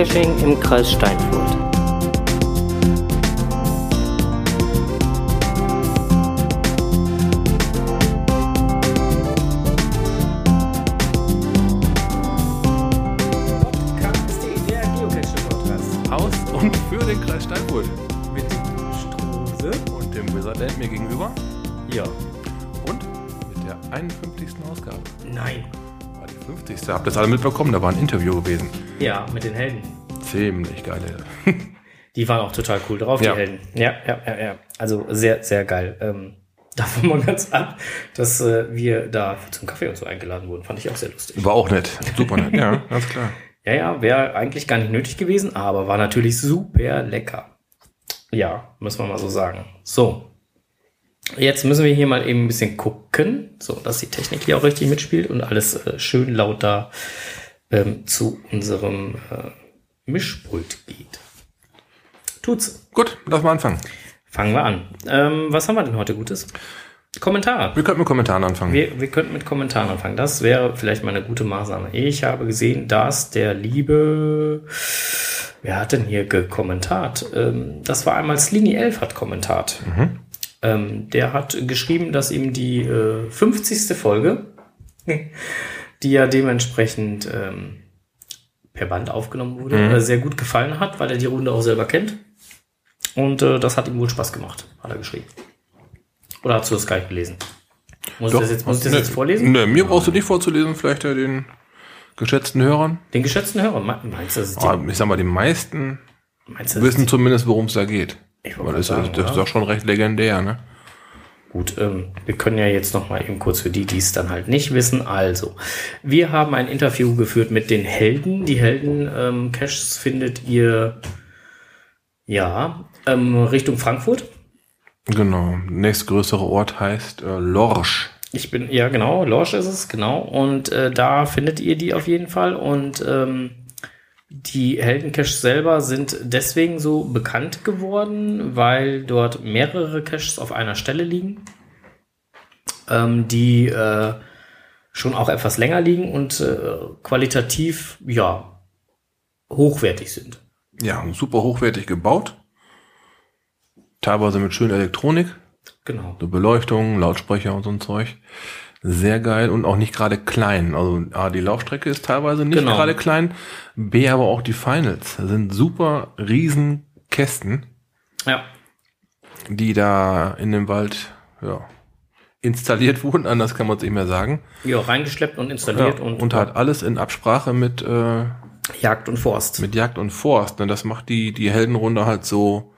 Geocaching im Kreis Steinfurt. Podcast, der Geocaching-Podcast. Aus und für den Kreis Steinfurt. Mit dem Strose und dem Wizard mir gegenüber. Ja. Und mit der 51. Ausgabe. Nein. 50. Habt ihr das alle mitbekommen? Da war ein Interview gewesen. Ja, mit den Helden. Ziemlich geil. Die waren auch total cool drauf, ja. Die Helden. Ja. Also sehr, sehr geil. Davon mal ganz ab, dass wir da zum Kaffee und so eingeladen wurden. Fand ich auch sehr lustig. War auch nett. Super nett, ja, ganz klar. Ja, wäre eigentlich gar nicht nötig gewesen, aber war natürlich super lecker. Ja, müssen wir mal so sagen. So. Jetzt müssen wir hier mal eben ein bisschen gucken, so dass die Technik hier auch richtig mitspielt und alles schön laut da zu unserem Mischpult geht. Tut's. Gut, lass mal anfangen. Fangen wir an. Was haben wir denn heute Gutes? Kommentare. Wir könnten mit Kommentaren anfangen. Wir könnten mit Kommentaren anfangen. Das wäre vielleicht mal eine gute Maßnahme. Ich habe gesehen, dass der liebe... Wer hat denn hier gekommentiert? Das war einmal SliniElf hat kommentiert. Mhm. Der hat geschrieben, dass ihm die 50. Folge, die ja dementsprechend per Band aufgenommen wurde, sehr gut gefallen hat, weil er die Runde auch selber kennt. Und das hat ihm wohl Spaß gemacht, hat er geschrieben. Oder hast du das gar nicht gelesen? Muss ich das jetzt vorlesen? Ne, mir brauchst du nicht vorzulesen, vielleicht ja den geschätzten Hörern. Den geschätzten Hörern? Meinst du, das ist ich sag mal, die meisten wissen zumindest, worum es da geht. Das ist doch schon recht legendär, ne? Gut, wir können ja jetzt noch mal eben kurz für die es dann halt nicht wissen. Also, wir haben ein Interview geführt mit den Helden. Die Helden-Caches findet ihr, Richtung Frankfurt. Genau, nächstgrößere Ort heißt Lorsch. Lorsch ist es, genau. Und da findet ihr die auf jeden Fall. Und die Helden-Caches selber sind deswegen so bekannt geworden, weil dort mehrere Caches auf einer Stelle liegen, die schon auch etwas länger liegen und qualitativ, hochwertig sind. Ja, super hochwertig gebaut. Teilweise mit schöner Elektronik. Genau. So Beleuchtung, Lautsprecher und so ein Zeug. Sehr geil und auch nicht gerade klein. Also A, die Laufstrecke ist teilweise nicht gerade klein, B, aber auch die Finals. Das sind super riesen Kästen, die da in dem Wald installiert wurden. Anders kann man es nicht mehr sagen. Ja, reingeschleppt und installiert. Ja, und halt alles in Absprache mit Jagd und Forst. Mit Jagd und Forst. Und das macht die Heldenrunde halt so,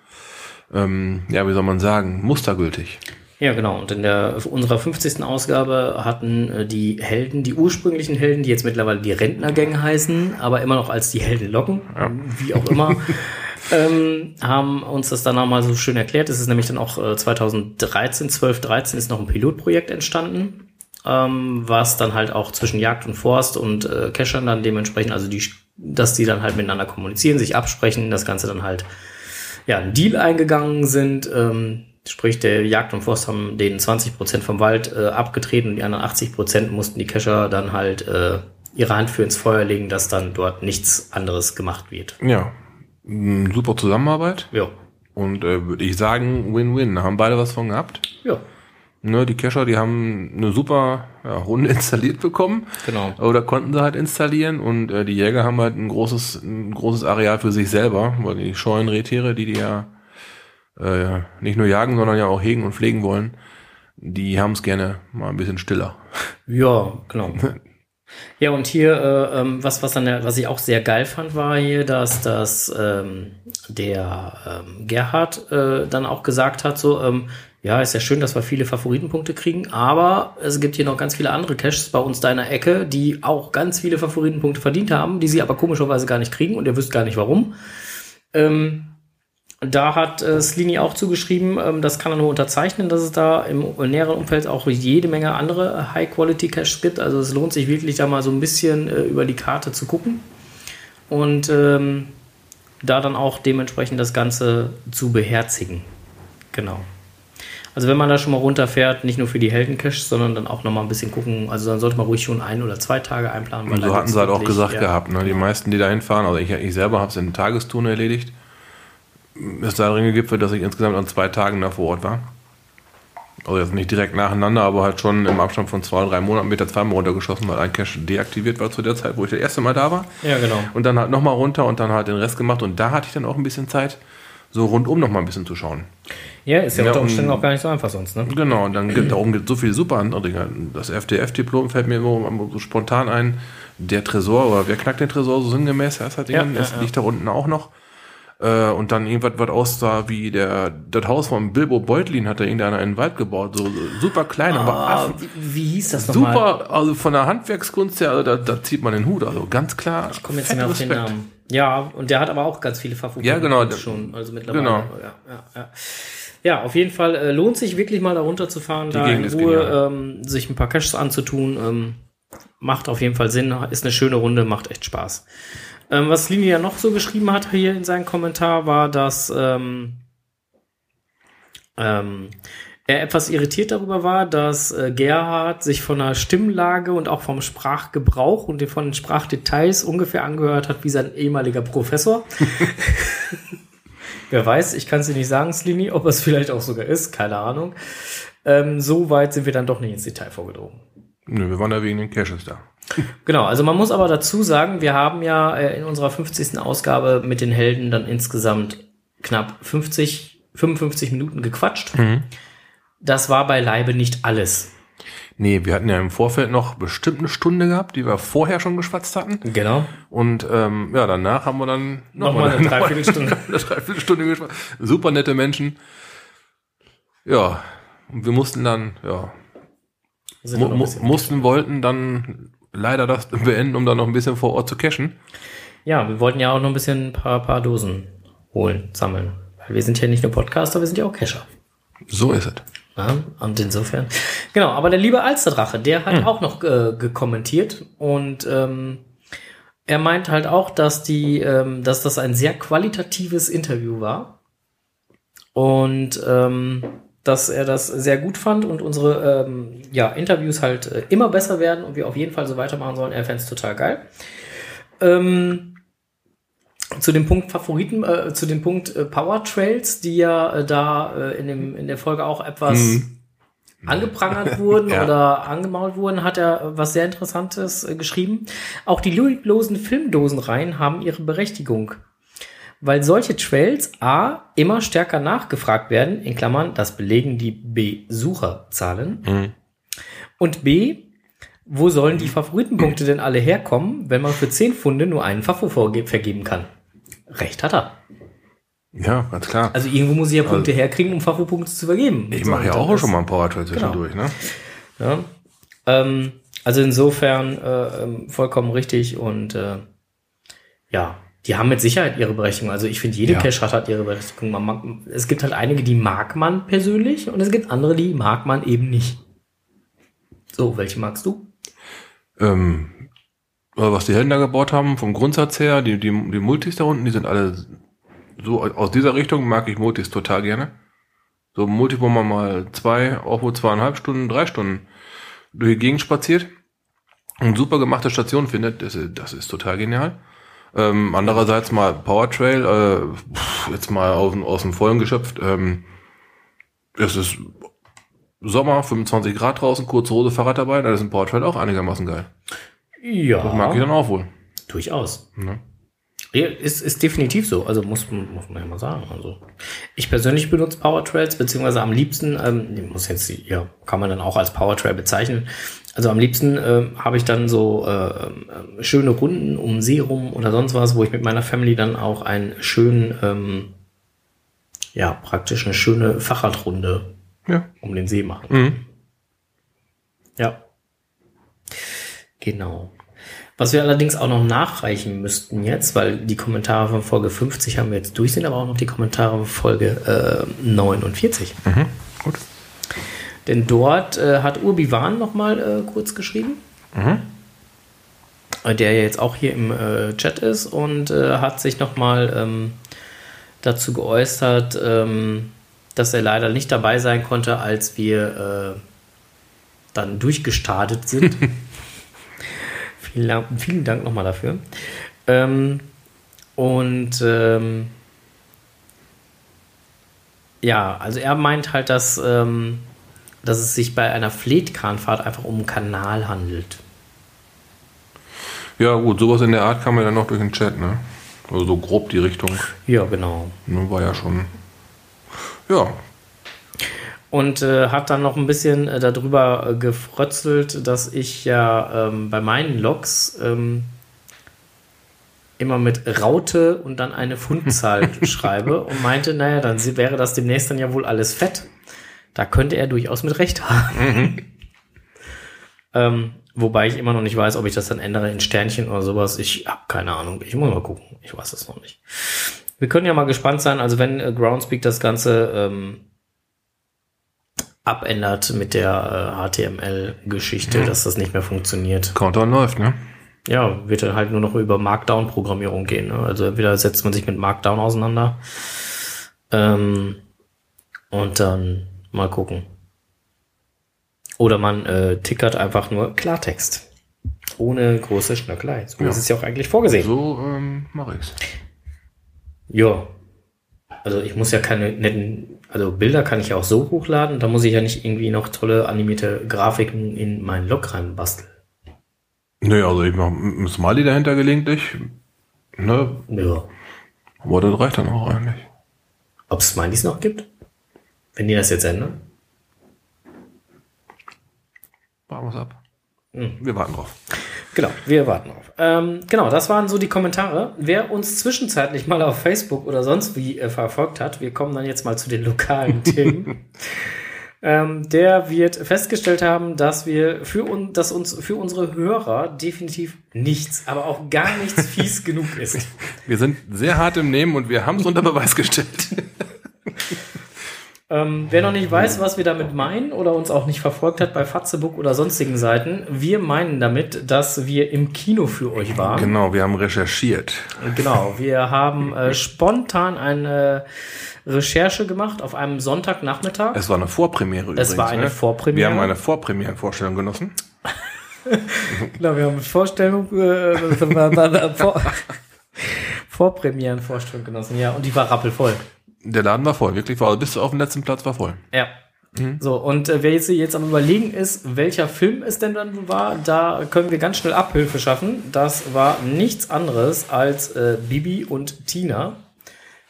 mustergültig. Ja, genau. Und in unserer 50. Ausgabe hatten die ursprünglichen Helden, die jetzt mittlerweile die Rentnergänge heißen, aber immer noch als die Helden locken, wie auch immer, haben uns das dann nochmal so schön erklärt. Es ist nämlich dann auch 2013 ist noch ein Pilotprojekt entstanden, was dann halt auch zwischen Jagd und Forst und Cachern dann dementsprechend, also dass die dann halt miteinander kommunizieren, sich absprechen, das Ganze dann halt, einen Deal eingegangen sind, sprich, der Jagd und Forst haben denen 20% vom Wald abgetreten und die anderen 80% mussten die Kescher dann halt ihre Hand für ins Feuer legen, dass dann dort nichts anderes gemacht wird. Ja, super Zusammenarbeit. Ja. Und würde ich sagen, Win-Win. Da haben beide was von gehabt. Ja. Ne, die Kescher, die haben eine super Runde installiert bekommen. Genau. Oder konnten sie halt installieren und die Jäger haben halt ein großes Areal für sich selber, weil die scheuen Rehtiere, die ja nicht nur jagen, sondern ja auch hegen und pflegen wollen, die haben es gerne mal ein bisschen stiller. Ja, genau. Ja, und hier, was ich auch sehr geil fand, war hier, dass der Gerhard dann auch gesagt hat, ist ja schön, dass wir viele Favoritenpunkte kriegen, aber es gibt hier noch ganz viele andere Caches bei uns deiner Ecke, die auch ganz viele Favoritenpunkte verdient haben, die sie aber komischerweise gar nicht kriegen und ihr wisst gar nicht warum. Da hat Slini auch zugeschrieben, das kann er nur unterzeichnen, dass es da im näheren Umfeld auch jede Menge andere High-Quality-Caches gibt. Also es lohnt sich wirklich, da mal so ein bisschen über die Karte zu gucken und da dann auch dementsprechend das Ganze zu beherzigen. Genau. Also wenn man da schon mal runterfährt, nicht nur für die Heldencaches, sondern dann auch nochmal ein bisschen gucken, also dann sollte man ruhig schon 1 oder 2 Tage einplanen. Weil so hatten sie halt auch gesagt gehabt, ne? Die meisten, die da hinfahren, also ich selber habe es in Tagestouren erledigt, es da drin gegipfelt, dass ich insgesamt an 2 Tagen da vor Ort war. Also jetzt nicht direkt nacheinander, aber halt schon im Abstand von 2 oder 3 Monaten wird da 2 Mal runtergeschossen, weil ein Cache deaktiviert war zu der Zeit, wo ich das erste Mal da war. Ja, genau. Und dann halt nochmal runter und dann halt den Rest gemacht. Und da hatte ich dann auch ein bisschen Zeit, so rundum nochmal ein bisschen zu schauen. Ja, ist ja unter Umständen auch gar nicht so einfach sonst, ne? Genau, und dann darum gibt es so viele super andere Dinge. Das FDF-Diplom fällt mir immer so spontan ein. Der Tresor, oder wer knackt den Tresor so sinngemäß? Das halt ja, das liegt da unten auch noch. Und dann irgendwas, was aussah wie das Haus von Bilbo Beutlin, hat da irgendeiner in den Wald gebaut. So super klein, aber Affen. Wie hieß das nochmal? Super, also von der Handwerkskunst her, also da zieht man den Hut. Also ganz klar. Ich komme jetzt nicht mehr auf den Namen. Ja, und der hat aber auch ganz viele Verfügungen. Ja, genau. Schon, also mittlerweile. Genau. Ja, auf jeden Fall lohnt sich wirklich mal da runterzufahren, da in Ruhe sich ein paar Caches anzutun. Macht auf jeden Fall Sinn, ist eine schöne Runde, macht echt Spaß. Was Slini ja noch so geschrieben hat hier in seinem Kommentar, war, dass er etwas irritiert darüber war, dass Gerhard sich von der Stimmlage und auch vom Sprachgebrauch und von den Sprachdetails ungefähr angehört hat wie sein ehemaliger Professor. Wer weiß, ich kann es dir nicht sagen, Slini, ob es vielleicht auch sogar ist, keine Ahnung. So weit sind wir dann doch nicht ins Detail vorgedrungen. Nö, wir waren ja wegen den Caches da. Genau, also man muss aber dazu sagen, wir haben ja in unserer 50. Ausgabe mit den Helden dann insgesamt knapp 55 Minuten gequatscht. Mhm. Das war beileibe nicht alles. Nee, wir hatten ja im Vorfeld noch bestimmt eine Stunde gehabt, die wir vorher schon geschwatzt hatten. Genau. Und ja, danach haben wir dann nochmal eine Dreiviertelstunde. Eine Dreiviertelstunde geschwatzt. Super nette Menschen. Ja, und wir mussten dann, wollten dann leider das beenden, um dann noch ein bisschen vor Ort zu cashen. Ja, wir wollten ja auch noch ein bisschen ein paar Dosen holen, sammeln. Weil wir sind ja nicht nur Podcaster, wir sind ja auch Cacher. So ist es. Ja, und insofern. Genau, aber der liebe Alsterdrache, der hat auch noch gekommentiert und er meint halt auch, dass dass das ein sehr qualitatives Interview war und dass er das sehr gut fand und unsere Interviews halt immer besser werden und wir auf jeden Fall so weitermachen sollen. Er fände es total geil. Zu dem Punkt Power Trails, die ja in der Folge auch etwas angeprangert wurden oder angemault wurden, hat er was sehr Interessantes geschrieben. Auch die losen Filmdosenreihen haben ihre Berechtigung, weil solche Trails a immer stärker nachgefragt werden, in Klammern, das belegen die Besucherzahlen, und b, wo sollen die Favoritenpunkte denn alle herkommen, wenn man für 10 Pfunde nur einen Favorit vergeben kann? Recht hat er. Ja, ganz klar. Also irgendwo muss ich ja Punkte herkriegen, um Favoritpunkte zu vergeben. Ich mache ja auch schon mal ein Power-Trail zwischendurch, ne? Ja. Also insofern vollkommen richtig und die haben mit Sicherheit ihre Berechtigung. Also ich finde, jede Cache hat ihre Berechtigung. Es gibt halt einige, die mag man persönlich und es gibt andere, die mag man eben nicht. So, welche magst du? Was die Helden da gebaut haben, vom Grundsatz her, die Multis da unten, die sind alle so aus dieser Richtung, mag ich Multis total gerne. So Multi, wo man mal 2, auch 2,5 Stunden, 3 Stunden durch die Gegend spaziert und super gemachte Stationen findet, das ist total genial. Andererseits mal Powertrail, jetzt mal aus dem Vollen geschöpft, es ist Sommer, 25 Grad draußen, kurze Hose, Fahrrad dabei, da ist ein Powertrail auch einigermaßen geil. Ja. Das mag ich dann auch wohl. Durchaus. Ja. Ist definitiv so. Also muss man ja mal sagen. Also ich persönlich benutze Powertrails, beziehungsweise am liebsten, kann man dann auch als Powertrail bezeichnen. Also am liebsten habe ich dann so schöne Runden um den See rum oder sonst was, wo ich mit meiner Family dann auch praktisch eine schöne Fahrradrunde um den See machen. Mhm. Ja. Genau. Was wir allerdings auch noch nachreichen müssten jetzt, weil die Kommentare von Folge 50 haben wir jetzt durch, sind aber auch noch die Kommentare von Folge 49. Mhm. Gut. Denn dort hat Urbiwan nochmal kurz geschrieben, der ja jetzt auch hier im Chat ist und hat sich nochmal dazu geäußert, dass er leider nicht dabei sein konnte, als wir dann durchgestartet sind. Vielen Dank nochmal dafür. Ja, also er meint halt, dass es sich bei einer Fleetkahnfahrt einfach um einen Kanal handelt. Ja gut, sowas in der Art kam ja dann noch durch den Chat, ne? Also so grob die Richtung. Ja, genau. War ja schon... Ja. Und hat dann noch ein bisschen darüber gefrötzelt, dass ich ja bei meinen Logs immer mit Raute und dann eine Pfundzahl schreibe und meinte, naja, dann wäre das demnächst dann ja wohl alles fett. Da könnte er durchaus mit Recht haben. Wobei ich immer noch nicht weiß, ob ich das dann ändere in Sternchen oder sowas. Ich habe keine Ahnung. Ich muss mal gucken. Ich weiß das noch nicht. Wir können ja mal gespannt sein. Also wenn Groundspeak das Ganze abändert mit der HTML-Geschichte, dass das nicht mehr funktioniert. Countdown läuft, ne? Ja, wird dann halt nur noch über Markdown-Programmierung gehen. Ne? Also entweder setzt man sich mit Markdown auseinander und dann mal gucken. Oder man tickert einfach nur Klartext. Ohne große Schnöckelei. So ist es ja auch eigentlich vorgesehen. So mache ich's. Ja. Also ich muss ja keine netten... Also Bilder kann ich ja auch so hochladen. Da muss ich ja nicht irgendwie noch tolle animierte Grafiken in meinen Log reinbasteln. Naja, also ich mache ein Smiley dahinter gelegentlich. Ne? Ja. Aber das reicht dann auch eigentlich. Ob es Smileys noch gibt? Wenn die das jetzt ändern? Warten wir es ab. Wir warten drauf. Genau, wir warten drauf. Genau, das waren so die Kommentare. Wer uns zwischenzeitlich mal auf Facebook oder sonst wie verfolgt hat, wir kommen dann jetzt mal zu den lokalen Themen, der wird festgestellt haben, dass wir für unsere Hörer definitiv nichts, aber auch gar nichts fies genug ist. Wir sind sehr hart im Nehmen und wir haben es unter Beweis gestellt. Wer noch nicht weiß, was wir damit meinen oder uns auch nicht verfolgt hat bei Fatzebook oder sonstigen Seiten, wir meinen damit, dass wir im Kino für euch waren. Genau, wir haben recherchiert. Genau, wir haben spontan eine Recherche gemacht auf einem Sonntagnachmittag. Es war eine Vorpremiere übrigens. Es war eine Vorpremiere. Wir haben eine Vorpremiere-Vorstellung genossen. Genau, wir haben eine Vorstellung... Vorpremieren-Vorstellung genossen, ja. Und die war rappelvoll. Der Laden war voll, wirklich voll. Also bis auf den letzten Platz war voll. Ja. Mhm. So, und wer jetzt am Überlegen ist, welcher Film es denn dann war, da können wir ganz schnell Abhilfe schaffen. Das war nichts anderes als Bibi und Tina.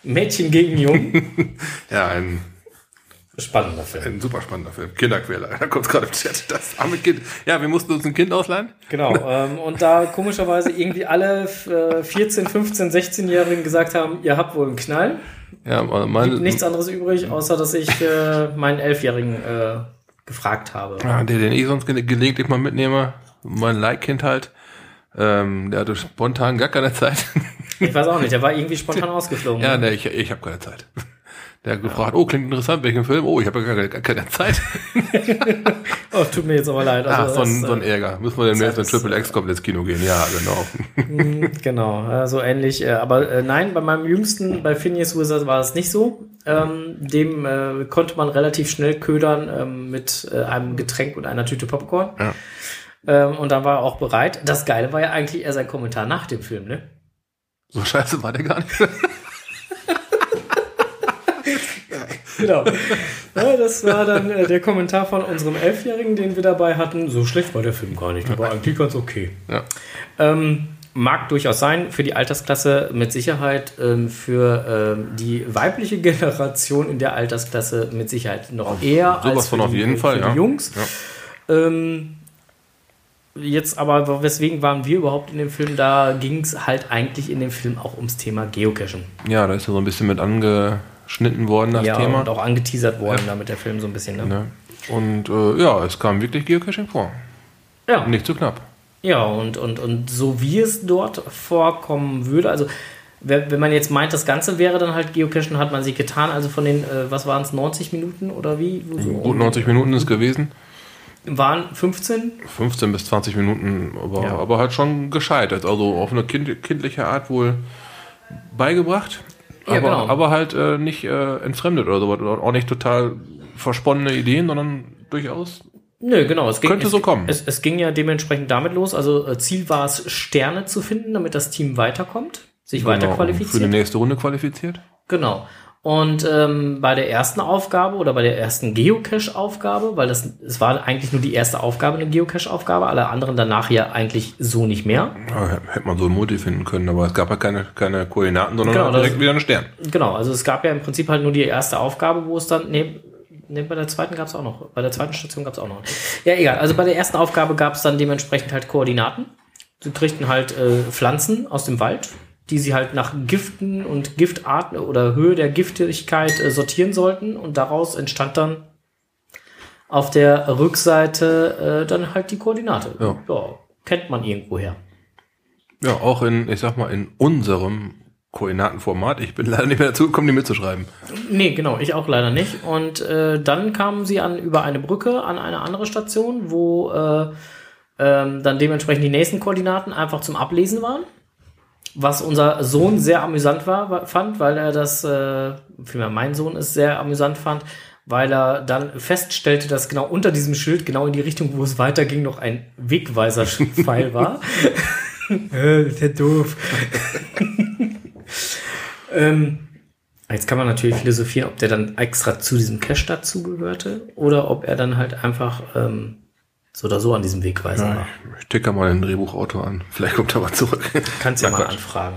Mädchen gegen Jungen. Ja, ein spannender Film. Ein super spannender Film. Kinderquäler. Da kommt es gerade im Chat. Das arme Kind. Ja, wir mussten uns ein Kind ausleihen. Genau. Und da komischerweise irgendwie alle 14-, 15-, 16-Jährigen gesagt haben, ihr habt wohl einen Knall. Ja, nichts anderes übrig, außer dass ich meinen 11-Jährigen gefragt habe. Ja, den ich sonst gelegentlich mal mitnehme, mein Leihkind halt, der hatte spontan gar keine Zeit. Ich weiß auch nicht, der war irgendwie spontan ausgeflogen. Ja, ne, ich habe keine Zeit. Der hat gefragt, oh, klingt interessant, welchen Film? Oh, ich habe ja gar keine Zeit. Oh, tut mir jetzt aber leid. Also, so ein Ärger. Müssen wir demnächst in Triple X kommt ins Kino gehen. Ja, genau. Genau, so ähnlich. Aber nein, bei meinem Jüngsten, bei Phineas Wizard war es nicht so. Dem konnte man relativ schnell ködern mit einem Getränk und einer Tüte Popcorn. Ja. Und dann war er auch bereit. Das Geile war ja eigentlich eher sein Kommentar nach dem Film, ne? So scheiße war der gar nicht. Genau. Ja, das war dann der Kommentar von unserem 11-Jährigen, den wir dabei hatten. So schlecht war der Film gar nicht, aber eigentlich ganz okay. Ja. Mag durchaus sein, für die Altersklasse mit Sicherheit, für die weibliche Generation in der Altersklasse mit Sicherheit noch eher so als für die Jungs. Ja. Jetzt aber, weswegen waren wir überhaupt in dem Film? Da ging es halt eigentlich in dem Film auch ums Thema Geocaching. Ja, da ist ja so ein bisschen mit geschnitten worden, das Thema. Ja, und auch angeteasert worden, damit der Film so ein bisschen. Ne? Ja. Und es kam wirklich Geocaching vor. Ja. Nicht zu knapp. Ja, und so wie es dort vorkommen würde, also wenn man jetzt meint, das Ganze wäre dann halt Geocaching, hat man sich getan, also von den, 90 Minuten oder wie? So gut 90 Minuten ist gewesen. Waren 15? 15 bis 20 Minuten, aber halt schon gescheitert, also auf eine kindliche Art wohl beigebracht. Ja, aber, genau. Aber halt nicht entfremdet oder sowas. Oder auch nicht total versponnene Ideen, sondern durchaus... Nö, genau. Es ging, könnte so kommen. Es ging ja dementsprechend damit los. Also Ziel war es, Sterne zu finden, damit das Team weiterkommt, sich genau, weiter qualifiziert. Für die nächste Runde qualifiziert. Genau. Und bei der ersten Aufgabe oder bei der ersten Geocache-Aufgabe, weil es war eigentlich nur die erste Aufgabe, eine Geocache-Aufgabe, alle anderen danach ja eigentlich so nicht mehr. Ja, hätte man so ein Multi finden können, aber es gab ja keine Koordinaten, sondern genau, direkt wieder einen Stern. Genau, also es gab ja im Prinzip halt nur die erste Aufgabe, wo es dann... Nee, bei der zweiten gab es auch noch. Bei der zweiten Station gab es auch noch. Ja, egal. Also bei der ersten Aufgabe gab es dann dementsprechend halt Koordinaten. Sie kriegten halt Pflanzen aus dem Wald, die sie halt nach Giften und Giftarten oder Höhe der Giftigkeit sortieren sollten. Und daraus entstand dann auf der Rückseite dann halt die Koordinate. Ja. Ja, kennt man irgendwoher. Ja, auch in unserem Koordinatenformat. Ich bin leider nicht mehr dazu gekommen, die mitzuschreiben. Nee, genau, ich auch leider nicht. Und dann kamen sie über eine Brücke an eine andere Station, wo dann dementsprechend die nächsten Koordinaten einfach zum Ablesen waren. Was unser Sohn sehr amüsant fand, weil er das, vielmehr mein Sohn es sehr amüsant fand, weil er dann feststellte, dass genau unter diesem Schild, genau in die Richtung, wo es weiterging, noch ein Wegweiser-Pfeil war. Das ist ja doof. Jetzt kann man natürlich philosophieren, ob der dann extra zu diesem Cache dazugehörte oder ob er dann halt einfach so oder so an diesem Wegweiser war. Ich ticke mal den Drehbuchautor an. Vielleicht kommt er mal zurück. Kannst ja mal anfragen.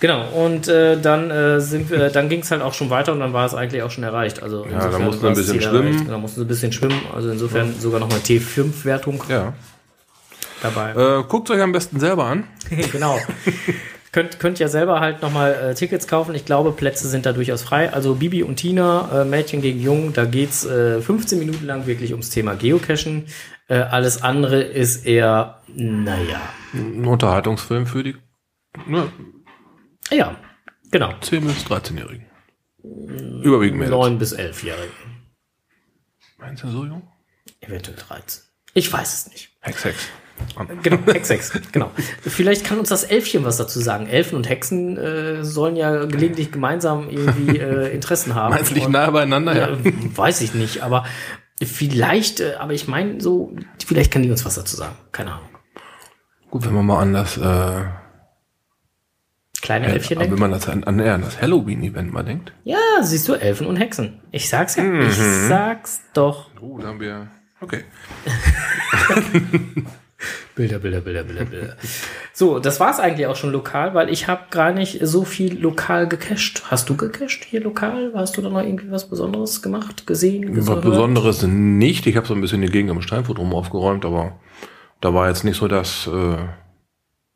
Genau, und dann ging es halt auch schon weiter und dann war es eigentlich auch schon erreicht. Also ja, da mussten wir ein bisschen schwimmen. Da mussten wir ein bisschen schwimmen. Also insofern sogar nochmal T5-Wertung dabei. Guckt euch am besten selber an. Genau. Könnt ja selber halt nochmal Tickets kaufen. Ich glaube, Plätze sind da durchaus frei. Also Bibi und Tina, Mädchen gegen Jungen, da geht's 15 Minuten lang wirklich ums Thema Geocachen. Alles andere ist eher, naja. Ein Unterhaltungsfilm für die... Ne? Ja, genau. 10- bis 13-Jährigen. Überwiegend mehr. 9- bis 11-Jährigen. Meinst du so jung? Eventuell 13. Ich weiß es nicht. Hex. Genau, Hex, genau. Vielleicht kann uns das Elfchen was dazu sagen. Elfen und Hexen sollen ja gelegentlich gemeinsam irgendwie Interessen haben. Meinst du nicht nah beieinander? Ja. Weiß ich nicht, aber vielleicht, aber ich meine so, vielleicht kann die uns was dazu sagen. Keine Ahnung. Gut, wenn man mal an das kleine Elfchen denkt. Wenn man das an das Halloween-Event mal denkt. Ja, siehst du, Elfen und Hexen. Ich sag's ja, ich sag's doch. Oh, da haben wir, okay. Bilder. So, das war es eigentlich auch schon lokal, weil ich habe gar nicht so viel lokal gecached. Hast du gecached hier lokal? Hast du da noch irgendwie was Besonderes gemacht, gesehen? Was Besonderes nicht. Ich habe so ein bisschen die Gegend am Steinfurt rum aufgeräumt, aber da war jetzt nicht so das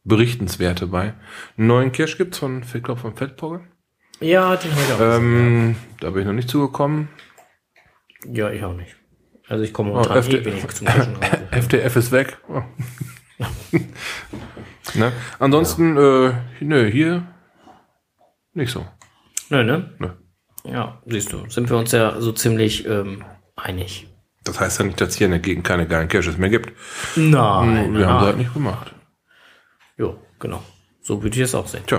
Berichtenswerte bei. Einen neuen Cache gibt es von Fettpogge. Ja, den habe ich auch gesehen. Da bin ich noch nicht zugekommen. Ja, ich auch nicht. Also ich komme momentan wenig zum Cachen. FTF ist weg. Oh. Ne? Ansonsten, nö, hier nicht so. Nö, ne? Nö. Ja, siehst du, sind wir uns ja so ziemlich einig. Das heißt ja nicht, dass hier in der Gegend keine geilen Caches mehr gibt. Nein. Wir haben es halt nicht gemacht. Jo, genau. So würde ich es auch sehen. Tja.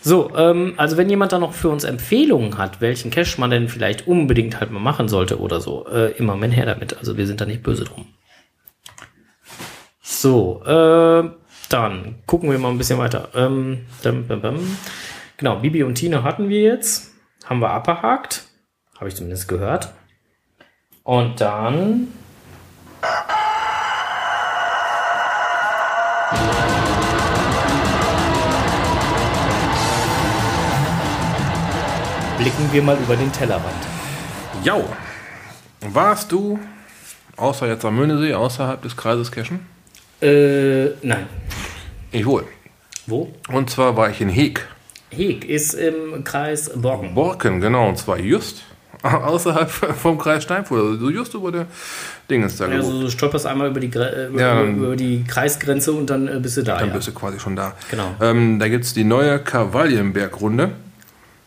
So, also wenn jemand da noch für uns Empfehlungen hat, welchen Cache man denn vielleicht unbedingt halt mal machen sollte oder so, immer mein her damit. Also wir sind da nicht böse drum. So, dann gucken wir mal ein bisschen weiter. Genau, Bibi und Tina hatten wir jetzt. Haben wir abgehakt. Habe ich zumindest gehört. Und dann... blicken wir mal über den Tellerrand. Ja, warst du, außer jetzt am Möhnesee, außerhalb des Kreises Cachen? Nein. Ich wohl. Wo? Und zwar war ich in Heek. Heek ist im Kreis Borken. Borken, genau. Und zwar just außerhalb vom Kreis Steinfurt. Also just über der Dingens da. Also du stolperst einmal über die Kreisgrenze und dann bist du da. Dann bist du quasi schon da. Genau. Da gibt es die neue Kavalienbergrunde.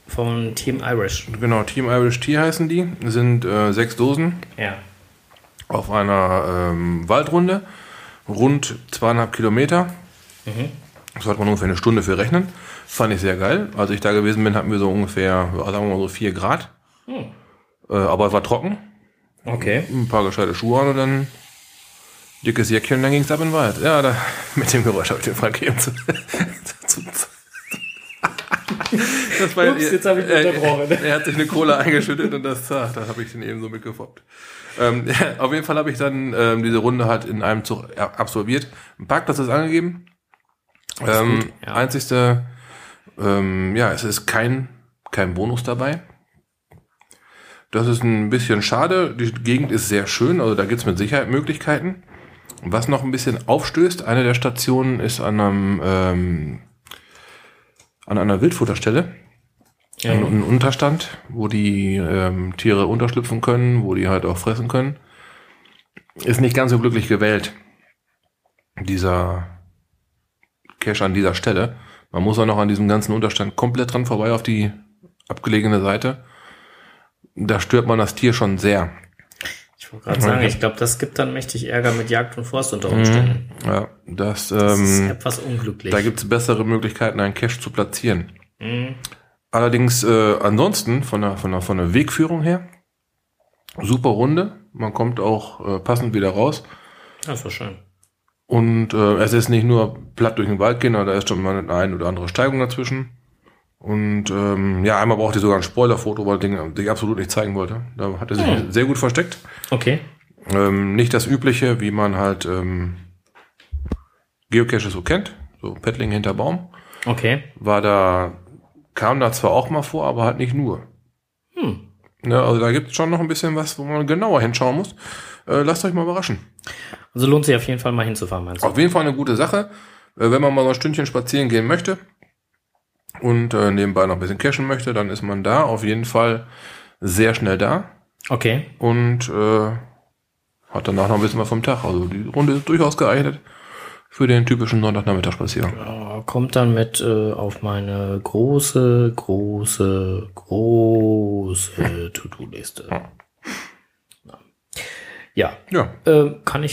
Von Team Irish. Genau, Team Irish Tea heißen die. Sind 6 Dosen. Ja. Auf einer Waldrunde. Rund 2,5 Kilometer. Mhm. Das sollte man ungefähr eine Stunde für rechnen. Fand ich sehr geil. Als ich da gewesen bin, hatten wir so ungefähr, sagen wir mal so 4 Grad. Hm. Aber es war trocken. Okay. Ein paar gescheite Schuhe an und dann dickes Jäckchen und dann ging es ab in den Wald. Ja, da, mit dem Geräusch habe ich den Frank eben das war, ups, jetzt habe ich unterbrochen. Er hat sich eine Cola eingeschüttet und das, da habe ich den eben so mitgefoppt. Ja, auf jeden Fall habe ich dann diese Runde halt in einem Zug absolviert. Ein Parkplatz ist angegeben. Gut, ja. Einzigste, ja, es ist kein Bonus dabei. Das ist ein bisschen schade. Die Gegend ist sehr schön, also da gibt es mit Sicherheit Möglichkeiten. Was noch ein bisschen aufstößt, eine der Stationen ist an einer Wildfutterstelle, ja. Ein Unterstand, wo die Tiere unterschlüpfen können, wo die halt auch fressen können. Ist nicht ganz so glücklich gewählt, dieser Cache an dieser Stelle. Man muss auch noch an diesem ganzen Unterstand komplett dran vorbei auf die abgelegene Seite. Da stört man das Tier schon sehr. Ich wollte gerade sagen, ich glaube, das gibt dann mächtig Ärger mit Jagd und Forst unter Umständen. Ja, das ist etwas unglücklich. Da gibt es bessere Möglichkeiten, einen Cache zu platzieren. Mhm. Allerdings ansonsten von der Wegführung her, super Runde. Man kommt auch passend wieder raus. Das war schön. Und es ist nicht nur platt durch den Wald gehen, da ist schon mal eine ein oder andere Steigung dazwischen. Und ja, einmal brauchte ich sogar ein Spoilerfoto, weil den ich absolut nicht zeigen wollte. Da hat er sich sehr gut versteckt. Okay. Nicht das Übliche, wie man halt Geocaches so kennt, so Paddling hinter Baum. Okay. Kam da zwar auch mal vor, aber halt nicht nur. Ja, also da gibt es schon noch ein bisschen was, wo man genauer hinschauen muss. Lasst euch mal überraschen. Also lohnt sich auf jeden Fall mal hinzufahren, meinst du? Auf jeden Fall eine gute Sache, wenn man mal so ein Stündchen spazieren gehen möchte. Und nebenbei noch ein bisschen cashen möchte, dann ist man da auf jeden Fall sehr schnell da. Okay. Und hat danach noch ein bisschen was vom Tag. Also die Runde ist durchaus geeignet für den typischen Sonntagnachmittagsspaziergang. Ja, kommt dann mit auf meine große To-Do-Liste. Ja. Mache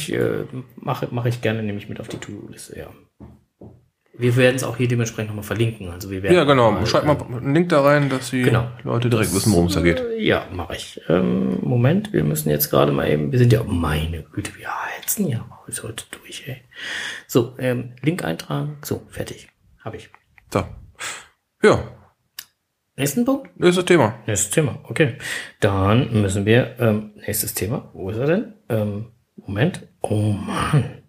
ich gerne, nehme ich mit auf die To-Do-Liste, ja. Wir werden es auch hier dementsprechend nochmal verlinken. Also wir werden schreibt mal einen Link da rein, dass die Leute direkt wissen, worum es da geht. Ja, mache ich. Moment, wir müssen jetzt gerade mal eben... Wir sind ja... Meine Güte, wir heizen ja heute durch, ey. So, Link eintragen. So, fertig. Habe ich. So. Ja. Nächsten Punkt? Nächstes Thema, okay. Dann müssen wir... nächstes Thema. Wo ist er denn? Moment. Oh, Mann.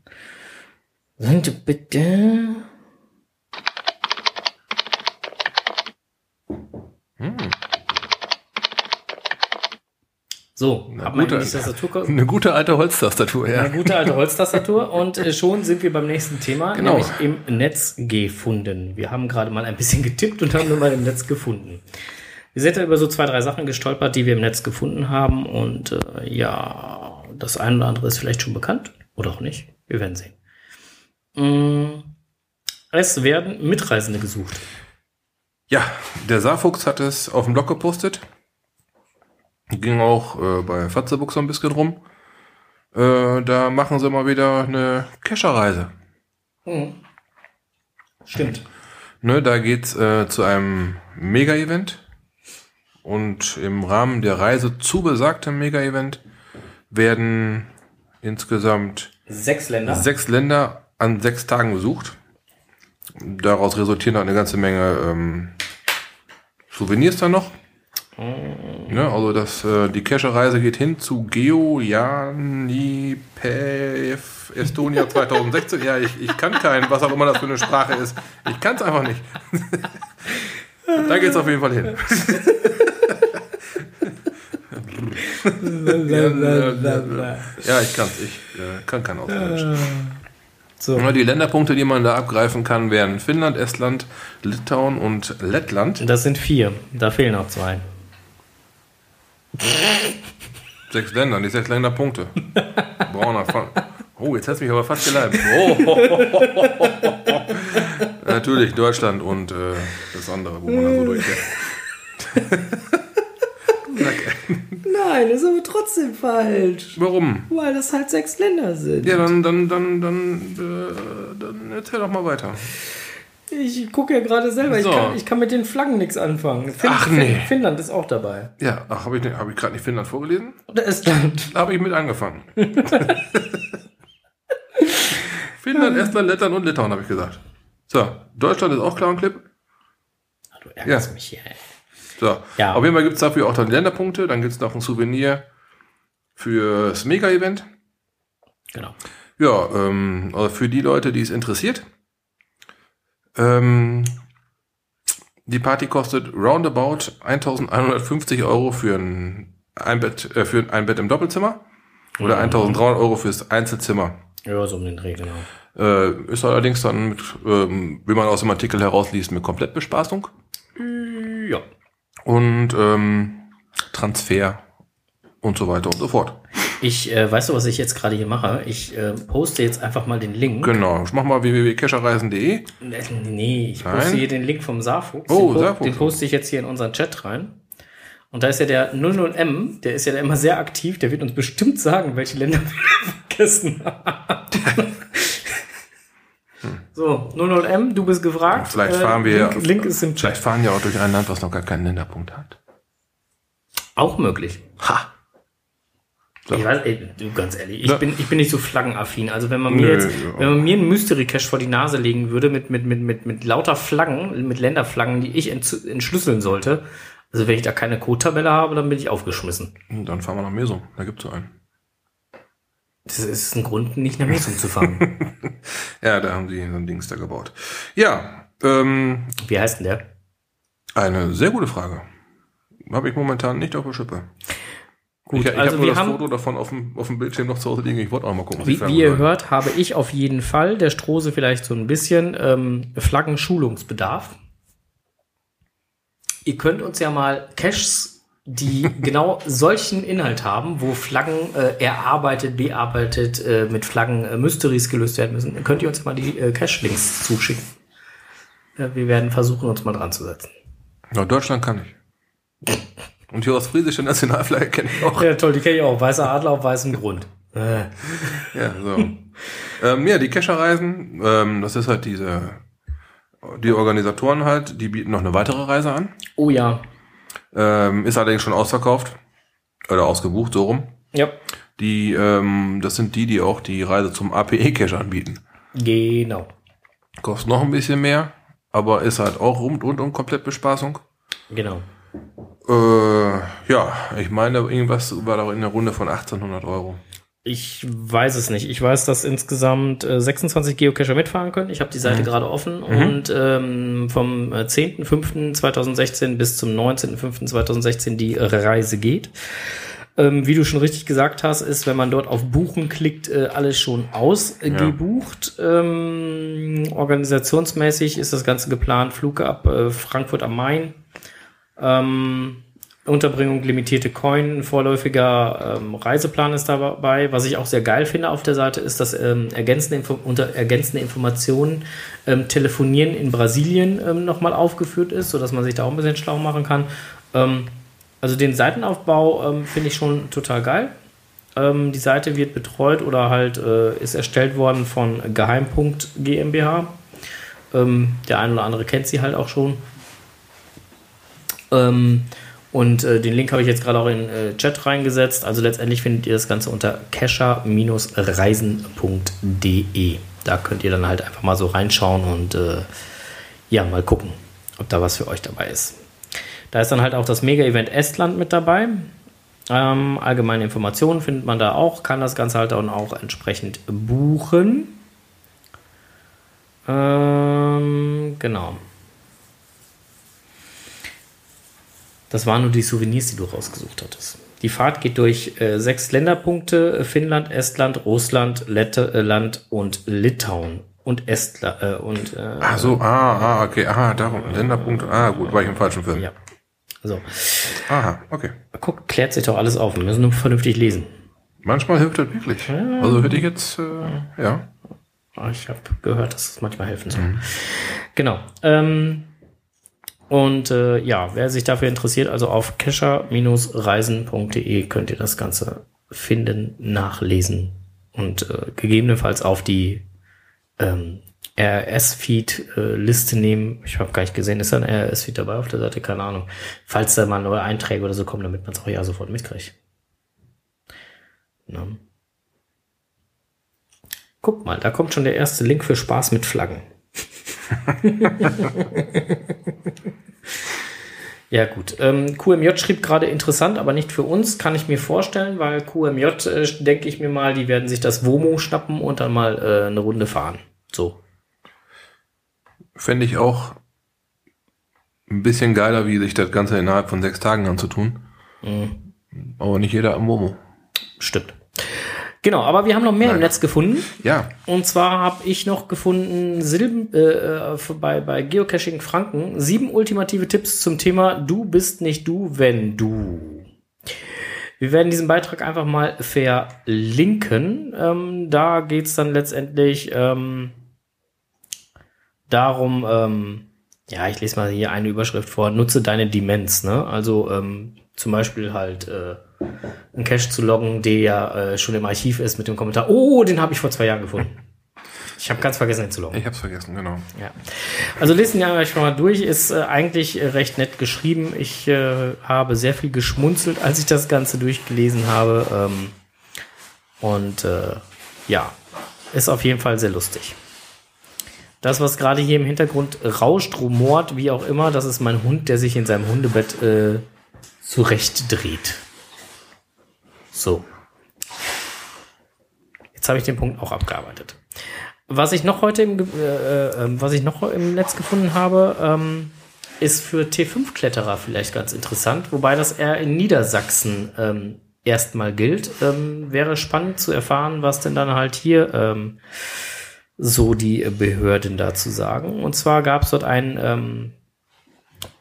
Sind du bitte... So, eine gute alte Holztastatur, ja. Eine gute alte Holztastatur und schon sind wir beim nächsten Thema, nämlich im Netz gefunden. Wir haben gerade mal ein bisschen getippt und haben nur mal im Netz gefunden. Wir sind da über so 2, 3 Sachen gestolpert, die wir im Netz gefunden haben und ja, das eine oder andere ist vielleicht schon bekannt oder auch nicht. Wir werden sehen. Es werden Mitreisende gesucht. Ja, der Saarfuchs hat es auf dem Blog gepostet. Ging auch bei Fatzebuck so ein bisschen rum. Da machen sie mal wieder eine Kescherreise. Mhm. Stimmt. Ne, da geht's zu einem Mega-Event. Und im Rahmen der Reise zu besagtem Mega-Event werden insgesamt 6 Länder an 6 Tagen besucht. Daraus resultieren dann eine ganze Menge Souvenirs dann noch. Ja, also die Cache-Reise geht hin zu Geojanipef Estonia 2016. Ja, ich kann keinen, was auch immer das für eine Sprache ist. Ich kann es einfach nicht. Da geht's auf jeden Fall hin. Ja, ich kann kein Ausländischen. So. Die Länderpunkte, die man da abgreifen kann, wären Finnland, Estland, Litauen und Lettland. Das sind 4. Da fehlen noch 2. 6 Länder, nicht 6 Länderpunkte. Brauner Fang. Oh, jetzt hast du mich aber fast geleimt. Oh. Natürlich Deutschland und das andere, wo man da so durchgeht. Nein, ist aber trotzdem falsch. Warum? Weil das halt 6 Länder sind. Ja, dann erzähl doch mal weiter. Ich gucke ja gerade selber. So. Ich kann mit den Flaggen nichts anfangen. Finnland ist auch dabei. Ja, habe ich gerade nicht Finnland vorgelesen? Oder Estland? Da habe ich mit angefangen. Finnland, Estland, Lettland und Litauen, habe ich gesagt. So, Deutschland ist auch klar und klipp. Ach, du ärgerst mich hier, ey. So, ja. Auf jeden Fall gibt es dafür auch dann Länderpunkte. Dann gibt es noch ein Souvenir fürs Mega-Event. Genau. Ja, also für die Leute, die es interessiert. Die Party kostet roundabout 1.150 Euro für ein Bett im Doppelzimmer oder 1.300 Euro fürs Einzelzimmer. Ja, so um den Dreh, genau. Ist allerdings dann, wie man aus dem Artikel herausliest, mit Komplettbespaßung. Ja. Und Transfer und so weiter und so fort. Weißt du, was ich jetzt gerade hier mache? Ich poste jetzt einfach mal den Link. Genau, ich mach mal www.kescherreisen.de. Nee, ich poste hier den Link vom Saarfuchs. Oh, Saarfuchs. Den poste ich jetzt hier in unseren Chat rein. Und da ist ja der 00M, der ist ja immer sehr aktiv, der wird uns bestimmt sagen, welche Länder wir vergessen haben. So, 00M, du bist gefragt. Vielleicht fahren wir Link ist im Chat. Vielleicht fahren wir auch durch ein Land, was noch gar keinen Länderpunkt hat. Auch möglich. Ha! So. Ich weiß, ganz ehrlich, ich bin nicht so flaggenaffin. Also wenn man mir wenn man mir einen Mystery Cache vor die Nase legen würde mit lauter Flaggen, mit Länderflaggen, die ich entschlüsseln sollte, also wenn ich da keine Code-Tabelle habe, dann bin ich aufgeschmissen. Dann fahren wir nach Mesum, da gibt's einen. Das ist ein Grund, nicht nach Mesum zu fahren. Ja, da haben sie so ein Dings da gebaut. Ja, wie heißt denn der? Eine sehr gute Frage. Habe ich momentan nicht auf der Schippe. Gut, ich habe nur das Foto davon auf dem Bildschirm noch zu Hause liegen. Ich wollte auch mal gucken. Wie ihr hört, habe ich auf jeden Fall, der Strose vielleicht so ein bisschen, Flaggenschulungsbedarf. Ihr könnt uns ja mal Caches, die genau solchen Inhalt haben, wo Flaggen erarbeitet, bearbeitet, mit Flaggen Mysteries gelöst werden müssen, könnt ihr uns mal die Cache-Links zuschicken. Wir werden versuchen, uns mal dran zu setzen. Ja, Deutschland kann ich. Und die ostfriesische Nationalflagge kenne ich auch. Ja, toll, die kenne ich auch. Weißer Adler auf weißem Grund. Ja, so. Die Kescherreisen, das ist halt die Organisatoren halt, die bieten noch eine weitere Reise an. Oh ja. Ist allerdings schon ausverkauft. Oder ausgebucht, so rum. Ja. Das sind die auch die Reise zum APE-Cache anbieten. Genau. Kostet noch ein bisschen mehr, aber ist halt auch rund um Komplettbespaßung. Genau. Ich meine, irgendwas war doch in der Runde von 1800 Euro. Ich weiß es nicht. Ich weiß, dass insgesamt 26 Geocacher mitfahren können. Ich habe die Seite gerade offen. Und vom 10.05.2016 bis zum 19.05.2016 die Reise geht. Wie du schon richtig gesagt hast, ist, wenn man dort auf Buchen klickt, alles schon ausgebucht. Ja. Organisationsmäßig ist das Ganze geplant. Flug ab Frankfurt am Main. Unterbringung, limitierte Coin, vorläufiger Reiseplan ist dabei. Was ich auch sehr geil finde auf der Seite ist, dass ergänzende Informationen Telefonieren in Brasilien nochmal aufgeführt ist, sodass man sich da auch ein bisschen schlau machen kann. Also den Seitenaufbau finde ich schon total geil. Die Seite wird betreut oder halt ist erstellt worden von Geheimpunkt GmbH. Der ein oder andere kennt sie halt auch schon. Und den Link habe ich jetzt gerade auch in den Chat reingesetzt. Also letztendlich findet ihr das Ganze unter kescher-reisen.de. Da könnt ihr dann halt einfach mal so reinschauen und mal gucken, ob da was für euch dabei ist. Da ist dann halt auch das Mega-Event Estland mit dabei. Allgemeine Informationen findet man da auch. Kann das Ganze halt dann auch entsprechend buchen. Genau. Das waren nur die Souvenirs, die du rausgesucht hattest. Die Fahrt geht durch 6 Länderpunkte: Finnland, Estland, Russland, Lettland und Litauen und Estland. Darum Länderpunkte. Gut, war ich im falschen Film. Ja. So. Aha, okay. Guck, klärt sich doch alles auf. Wir müssen nur vernünftig lesen. Manchmal hilft das wirklich. Also hätte ich jetzt ja. Ich habe gehört, dass es manchmal helfen soll. Genau. Und wer sich dafür interessiert, also auf kescher-reisen.de könnt ihr das Ganze finden, nachlesen und gegebenenfalls auf die RSS-Feed-Liste nehmen. Ich habe gar nicht gesehen, ist da ein RSS-Feed dabei auf der Seite? Keine Ahnung. Falls da mal neue Einträge oder so kommen, damit man es auch ja sofort mitkriegt. Na. Guck mal, da kommt schon der erste Link für Spaß mit Flaggen. Ja gut, QMJ schrieb gerade interessant, aber nicht für uns, kann ich mir vorstellen, weil QMJ, denke ich mir mal, die werden sich das WOMO schnappen und dann mal eine Runde fahren. So. Fände ich auch ein bisschen geiler, wie sich das Ganze innerhalb von 6 Tagen anzutun. Mhm. Aber nicht jeder am WOMO. Stimmt. Genau, aber wir haben noch mehr im Netz gefunden. Ja. Und zwar habe ich noch gefunden, bei Geocaching Franken, 7 ultimative Tipps zum Thema Du bist nicht du, wenn du. Wir werden diesen Beitrag einfach mal verlinken. Da geht's dann letztendlich darum, ich lese mal hier eine Überschrift vor, nutze deine Demenz, ne? Also zum Beispiel halt einen Cache zu loggen, der ja schon im Archiv ist mit dem Kommentar, oh, den habe ich vor 2 Jahren gefunden. Ich habe ganz vergessen, den zu loggen. Ich habe es vergessen, genau. Ja. Also lesen wir einfach mal durch, ist eigentlich recht nett geschrieben. Ich habe sehr viel geschmunzelt, als ich das Ganze durchgelesen habe. Ist auf jeden Fall sehr lustig. Das, was gerade hier im Hintergrund rauscht, rumort, wie auch immer, das ist mein Hund, der sich in seinem Hundebett zurecht dreht. So. Jetzt habe ich den Punkt auch abgearbeitet. Was ich noch heute im Netz gefunden habe, ist für T5-Kletterer vielleicht ganz interessant, wobei das eher in Niedersachsen erstmal gilt. Wäre spannend zu erfahren, was denn dann halt hier so die Behörden dazu sagen. Und zwar gab es dort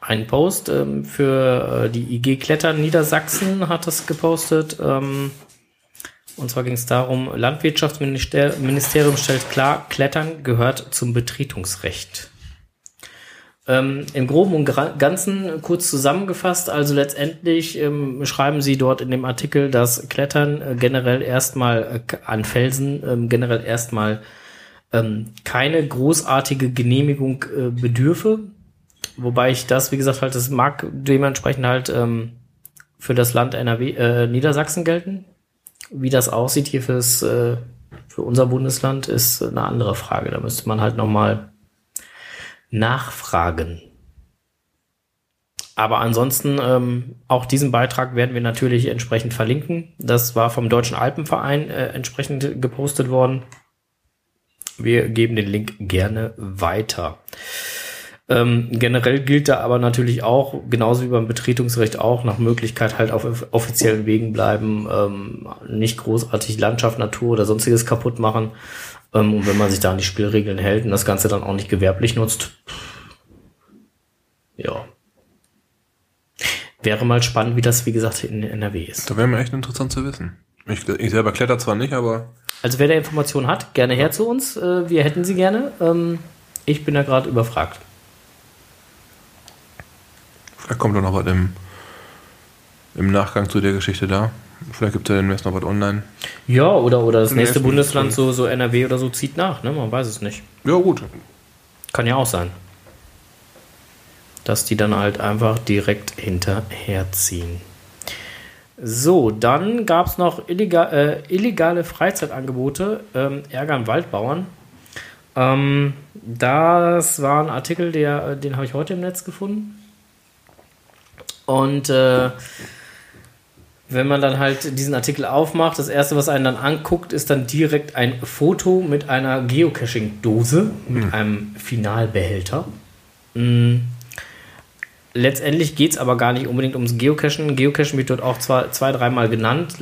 einen Post für die IG Klettern Niedersachsen hat das gepostet. Und zwar ging es darum, Landwirtschaftsministerium stellt klar, Klettern gehört zum Betretungsrecht. Im Groben und Ganzen kurz zusammengefasst, also letztendlich schreiben sie dort in dem Artikel, dass Klettern generell erstmal an Felsen generell erstmal keine großartige Genehmigung bedürfe. Wobei ich das, wie gesagt, halt, das mag dementsprechend halt für das Land NRW, Niedersachsen gelten. Wie das aussieht hier für unser Bundesland, ist eine andere Frage. Da müsste man halt nochmal nachfragen. Aber ansonsten, auch diesen Beitrag werden wir natürlich entsprechend verlinken. Das war vom Deutschen Alpenverein entsprechend gepostet worden. Wir geben den Link gerne weiter. Generell gilt da aber natürlich auch, genauso wie beim Betretungsrecht auch, nach Möglichkeit halt auf offiziellen Wegen bleiben, nicht großartig Landschaft, Natur oder sonstiges kaputt machen. Und wenn man sich da an die Spielregeln hält und das Ganze dann auch nicht gewerblich nutzt, ja. Wäre mal spannend, wie das, wie gesagt, in NRW ist. Da wäre mir echt interessant zu wissen. Ich selber kletter zwar nicht, aber... Also wer da Informationen hat, gerne her zu uns. Wir hätten sie gerne. Ich bin da gerade überfragt. Vielleicht kommt doch noch was im Nachgang zu der Geschichte da. Vielleicht gibt es ja demnächst noch was online. Ja, oder das nächste Bundesland, so NRW oder so, zieht nach. Ne? Man weiß es nicht. Ja, gut. Kann ja auch sein. Dass die dann halt einfach direkt hinterherziehen. So, dann gab es noch illegale Freizeitangebote, ärgern Waldbauern. Das war ein Artikel, den habe ich heute im Netz gefunden. Und wenn man dann halt diesen Artikel aufmacht, das erste, was einen dann anguckt, ist dann direkt ein Foto mit einer Geocaching-Dose, mit einem Finalbehälter. Letztendlich geht es aber gar nicht unbedingt ums Geocachen. Geocachen wird dort auch zwar 2-3 Mal genannt,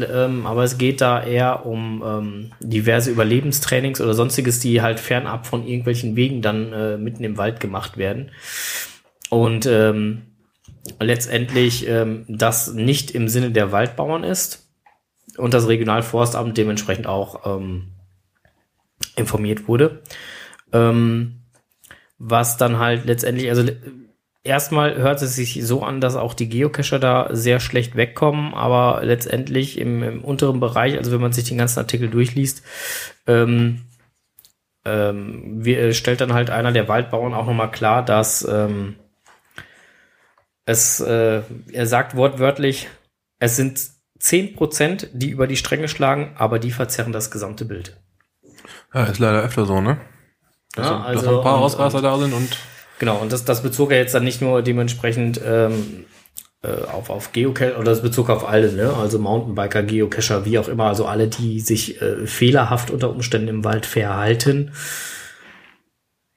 aber es geht da eher um diverse Überlebenstrainings oder sonstiges, die halt fernab von irgendwelchen Wegen dann mitten im Wald gemacht werden. Und letztendlich das nicht im Sinne der Waldbauern ist und das Regionalforstamt dementsprechend auch informiert wurde. Was dann halt letztendlich, also erstmal hört es sich so an, dass auch die Geocacher da sehr schlecht wegkommen, aber letztendlich im unteren Bereich, also wenn man sich den ganzen Artikel durchliest, stellt dann halt einer der Waldbauern auch nochmal klar, dass er sagt wortwörtlich, es sind 10%, die über die Stränge schlagen, aber die verzerren das gesamte Bild. Ja, ist leider öfter so, ne? Dass ein paar Ausreißer da sind und... Genau, und das bezog er jetzt dann nicht nur dementsprechend auf Geocache, oder das bezog auf alle, ne? Also Mountainbiker, Geocacher, wie auch immer, also alle, die sich fehlerhaft unter Umständen im Wald verhalten.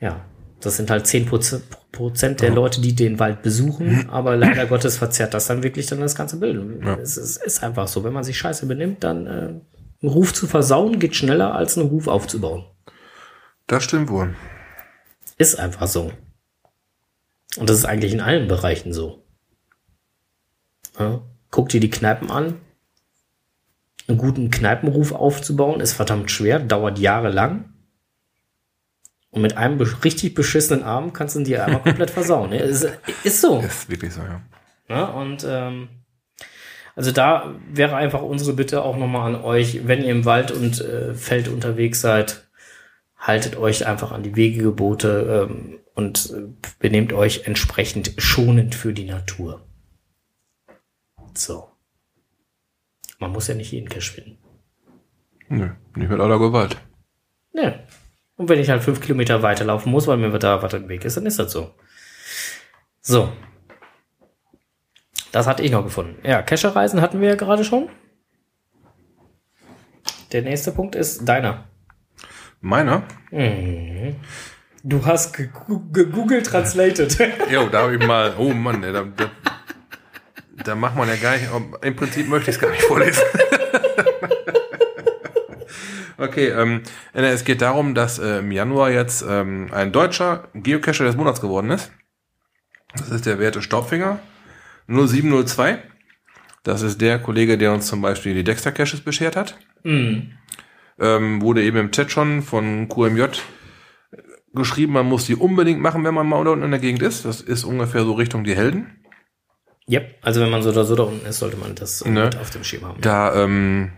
Ja, das sind halt 10% der Leute, die den Wald besuchen, aber leider Gottes verzerrt das dann wirklich dann das ganze Bild. Ja. Es ist einfach so, wenn man sich scheiße benimmt, dann einen Ruf zu versauen geht schneller, als einen Ruf aufzubauen. Das stimmt wohl. Ist einfach so. Und das ist eigentlich in allen Bereichen so. Ja. Guck dir die Kneipen an. Einen guten Kneipenruf aufzubauen ist verdammt schwer, dauert jahrelang. Und mit einem richtig beschissenen Abend kannst du ihn dir einmal komplett versauen. Ja, ist so. Ist wirklich so, ja. Ja, und also da wäre einfach unsere Bitte auch nochmal an euch, wenn ihr im Wald und Feld unterwegs seid, haltet euch einfach an die Wegegebote und benehmt euch entsprechend schonend für die Natur. So. Man muss ja nicht jeden Cache finden. Nö, nicht mit aller Gewalt. Nö. Und wenn ich halt 5 Kilometer weiterlaufen muss, weil mir da was im Weg ist, dann ist das so. So. Das hatte ich noch gefunden. Ja, Cache-Reisen hatten wir ja gerade schon. Der nächste Punkt ist deiner. Meiner? Mhm. Du hast gegoogelt translated. Jo, da habe ich mal... Oh Mann, da macht man ja gar nicht... Im Prinzip möchte ich es gar nicht vorlesen. Okay, es geht darum, dass im Januar jetzt ein deutscher Geocacher des Monats geworden ist. Das ist der werte Staubfinger 0702. Das ist der Kollege, der uns zum Beispiel die Dexter-Caches beschert hat. Mhm. Wurde eben im Chat schon von QMJ geschrieben, man muss die unbedingt machen, wenn man mal da unten in der Gegend ist. Das ist ungefähr so Richtung die Helden. Yep, also wenn man so oder so da unten ist, sollte man das mit auf dem Schema haben. Da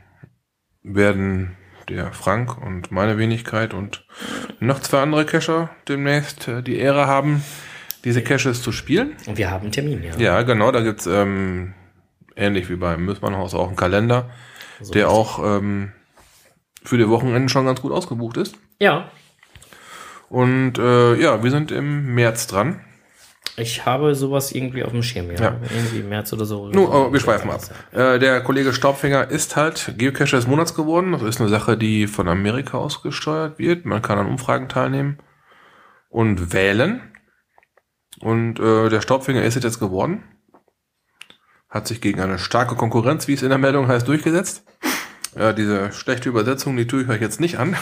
werden... der Frank und meine Wenigkeit und noch 2 andere Cacher demnächst die Ehre haben, diese Caches zu spielen. Und wir haben einen Termin, ja. Ja, genau, da gibt's ähnlich wie beim Müssmannhaus auch einen Kalender, so der auch für die Wochenenden schon ganz gut ausgebucht ist. Ja. Und wir sind im März dran. Ich habe sowas irgendwie auf dem Schirm, ja. Irgendwie im März oder so. Nun, wir schweifen ab. Der Kollege Staubfinger ist halt Geocacher des Monats geworden. Das ist eine Sache, die von Amerika aus gesteuert wird. Man kann an Umfragen teilnehmen und wählen. Und der Staubfinger ist jetzt geworden. Hat sich gegen eine starke Konkurrenz, wie es in der Meldung heißt, durchgesetzt. Ja, diese schlechte Übersetzung, die tue ich euch jetzt nicht an.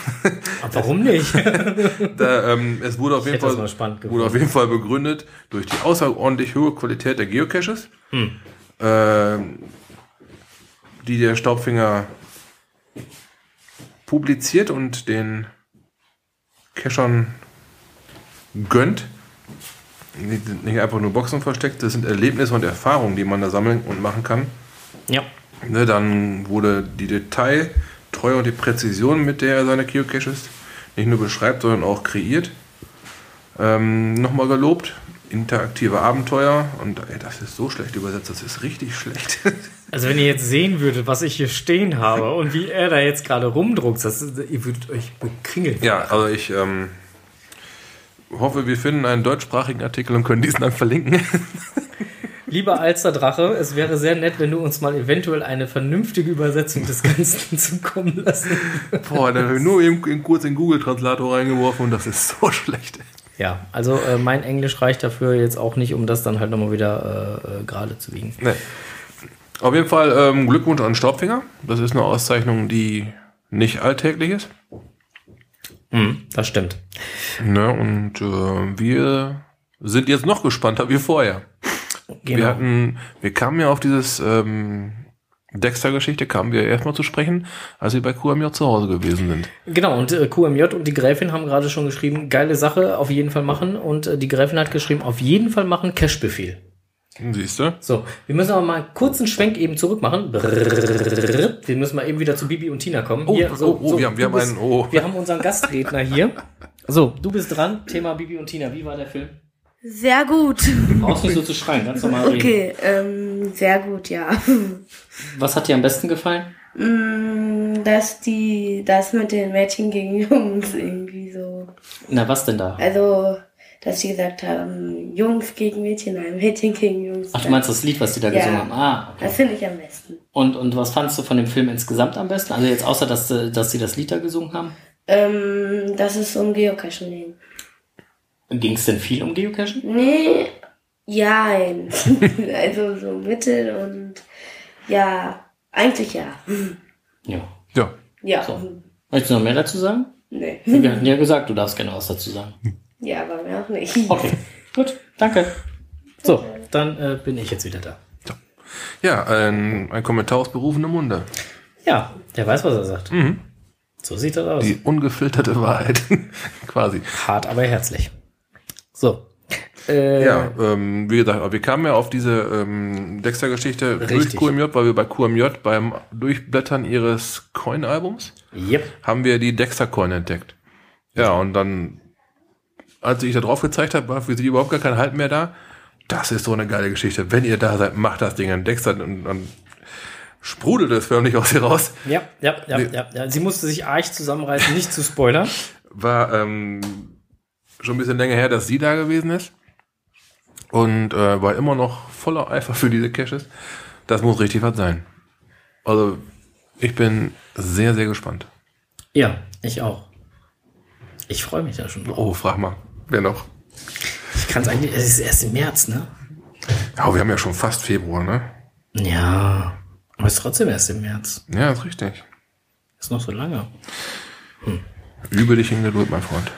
Aber warum nicht? Es wurde auf jeden Fall begründet durch die außerordentlich hohe Qualität der Geocaches, die der Staubfinger publiziert und den Cachern gönnt. Nicht einfach nur Boxen versteckt, das sind Erlebnisse und Erfahrungen, die man da sammeln und machen kann. Ja. Ne, dann wurde die Detailtreue und die Präzision, mit der er seine Geocaches nicht nur beschreibt, sondern auch kreiert, nochmal gelobt. Interaktive Abenteuer. Und das ist so schlecht übersetzt, das ist richtig schlecht. Also wenn ihr jetzt sehen würdet, was ich hier stehen habe und wie er da jetzt gerade rumdruckt, ihr würdet euch bekringeln. Ja, also ich hoffe, wir finden einen deutschsprachigen Artikel und können diesen dann verlinken. Lieber Alsterdrache, es wäre sehr nett, wenn du uns mal eventuell eine vernünftige Übersetzung des Ganzen zukommen lassen. Boah, da habe ich nur eben kurz in Google-Translator reingeworfen und das ist so schlecht. Ja, also mein Englisch reicht dafür jetzt auch nicht, um das dann halt nochmal wieder gerade zu biegen. Nee. Auf jeden Fall Glückwunsch an Staubfinger. Das ist eine Auszeichnung, die nicht alltäglich ist. Das stimmt. Ne, und wir sind jetzt noch gespannter wie vorher. Genau. Wir kamen ja auf dieses Dexter-Geschichte, kamen wir erstmal zu sprechen, als wir bei QMJ zu Hause gewesen sind. Genau, und QMJ und die Gräfin haben gerade schon geschrieben, geile Sache, auf jeden Fall machen. Und die Gräfin hat geschrieben, auf jeden Fall machen, Cash-Befehl. Siehst du? So, wir müssen aber mal einen kurzen Schwenk eben zurück machen. Wir müssen mal eben wieder zu Bibi und Tina kommen. Oh, hier, wir haben unseren Gastredner hier. So, du bist dran. Thema Bibi und Tina. Wie war der Film? Sehr gut. Du brauchst nicht so zu schreien, ganz normal reden. Okay, sehr gut, ja. Was hat dir am besten gefallen? Dass das mit den Mädchen gegen Jungs irgendwie so. Na, was denn da? Also, dass sie gesagt haben, Jungs gegen Mädchen, nein, Mädchen gegen Jungs. Ach, du meinst das Lied, was die da gesungen haben? Ah, okay. Das finde ich am besten. Und was fandst du von dem Film insgesamt am besten? Also jetzt außer, dass sie das Lied da gesungen haben? Dass es um Geocachen ging. Ging es denn viel um Geocachen? Nee, ja. Also so mittel und ja, eigentlich ja. Ja. Ja. Ja. So. Möchtest du noch mehr dazu sagen? Nee. Wir hatten ja gesagt, du darfst gerne was dazu sagen. Ja, aber mir auch nicht. Okay, gut, danke. So, dann bin ich jetzt wieder da. Ja, ein Kommentar aus berufenem Munde. Ja, der weiß, was er sagt. Mhm. So sieht das aus. Die ungefilterte Wahrheit, quasi. Hart, aber herzlich. So. Ja, wie gesagt, wir kamen ja auf diese Dexter-Geschichte durch QMJ, weil wir bei QMJ beim Durchblättern ihres Coin-Albums haben wir die Dexter-Coin entdeckt. Ja, und dann, als ich da drauf gezeigt habe, war für sie überhaupt gar kein Halt mehr da. Das ist so eine geile Geschichte. Wenn ihr da seid, macht das Ding an Dexter und sprudelt es förmlich aus ihr raus. Ja. Sie musste sich arg zusammenreißen, nicht zu spoilern. War schon ein bisschen länger her, dass sie da gewesen ist. Und war immer noch voller Eifer für diese Caches. Das muss richtig was sein. Also, ich bin sehr, sehr gespannt. Ja, ich auch. Ich freue mich da schon drauf. Oh, frag mal. Wer noch? Ich kann es eigentlich, es ist erst im März, ne? Ja, wir haben ja schon fast Februar, ne? Ja, aber es ist trotzdem erst im März. Ja, ist richtig. Ist noch so lange. Übe dich in Geduld, mein Freund.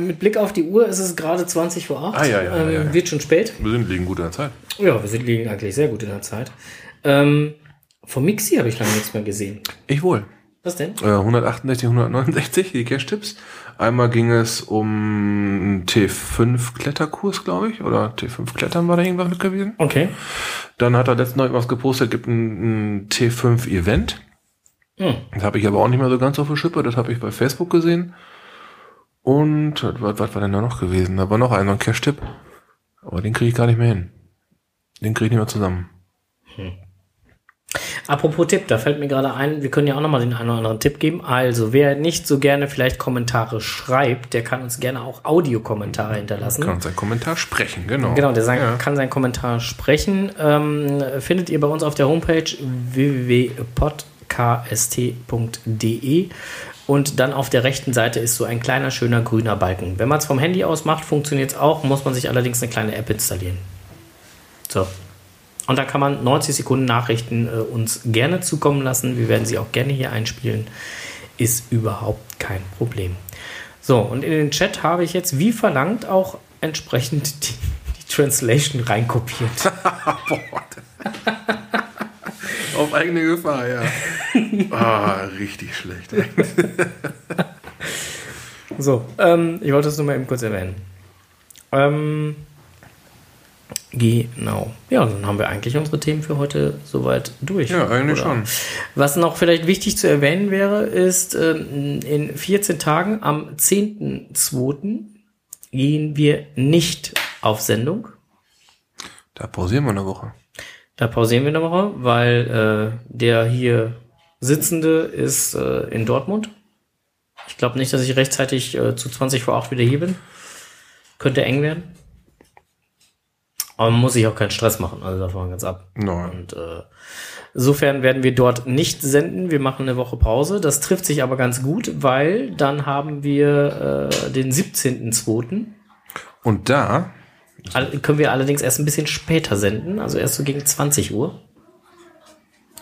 Mit Blick auf die Uhr ist es gerade 20:08 Uhr. Ja. Wird schon spät. Wir sind liegen gut in der Zeit. Ja, wir sind liegen eigentlich sehr gut in der Zeit. Von Mixi habe ich lange nichts mehr gesehen. Ich wohl. Was denn? 168, 169, die Cash-Tipps. Einmal ging es um T5-Kletterkurs, glaube ich. Oder T5-Klettern war da irgendwas mit gewesen. Okay. Dann hat er letztens noch irgendwas gepostet, gibt ein T5-Event. Das habe ich aber auch nicht mehr so ganz auf der Schippe. Das habe ich bei Facebook gesehen. Und was war denn da noch gewesen? Da war noch ein Cash-Tipp. Aber den kriege ich gar nicht mehr hin. Den kriege ich nicht mehr zusammen. Apropos Tipp, da fällt mir gerade ein, wir können ja auch nochmal den einen oder anderen Tipp geben. Also, wer nicht so gerne vielleicht Kommentare schreibt, der kann uns gerne auch Audiokommentare hinterlassen. Kann seinen Kommentar sprechen, genau. Genau, kann seinen Kommentar sprechen. Findet ihr bei uns auf der Homepage www.podkst.de und dann auf der rechten Seite ist so ein kleiner, schöner grüner Balken. Wenn man es vom Handy aus macht, funktioniert es auch, muss man sich allerdings eine kleine App installieren. So. Und da kann man 90 Sekunden Nachrichten uns gerne zukommen lassen. Wir werden sie auch gerne hier einspielen. Ist überhaupt kein Problem. So, und in den Chat habe ich jetzt, wie verlangt, auch entsprechend die Translation reinkopiert. Auf eigene Gefahr, ja. Richtig schlecht. So, ich wollte es nur mal eben kurz erwähnen. Genau. Ja, dann haben wir eigentlich unsere Themen für heute soweit durch. Ja, eigentlich schon. Was noch vielleicht wichtig zu erwähnen wäre, ist, in 14 Tagen am 10.2. gehen wir nicht auf Sendung. Da pausieren wir eine Woche. Weil der hier Sitzende ist in Dortmund. Ich glaube nicht, dass ich rechtzeitig zu 20:08 wieder hier bin. Könnte eng werden. Aber man muss sich auch keinen Stress machen, also davon ganz ab. Nein. Und insofern werden wir dort nicht senden. Wir machen eine Woche Pause. Das trifft sich aber ganz gut, weil dann haben wir den 17.02. Und da können wir allerdings erst ein bisschen später senden, also erst so gegen 20 Uhr.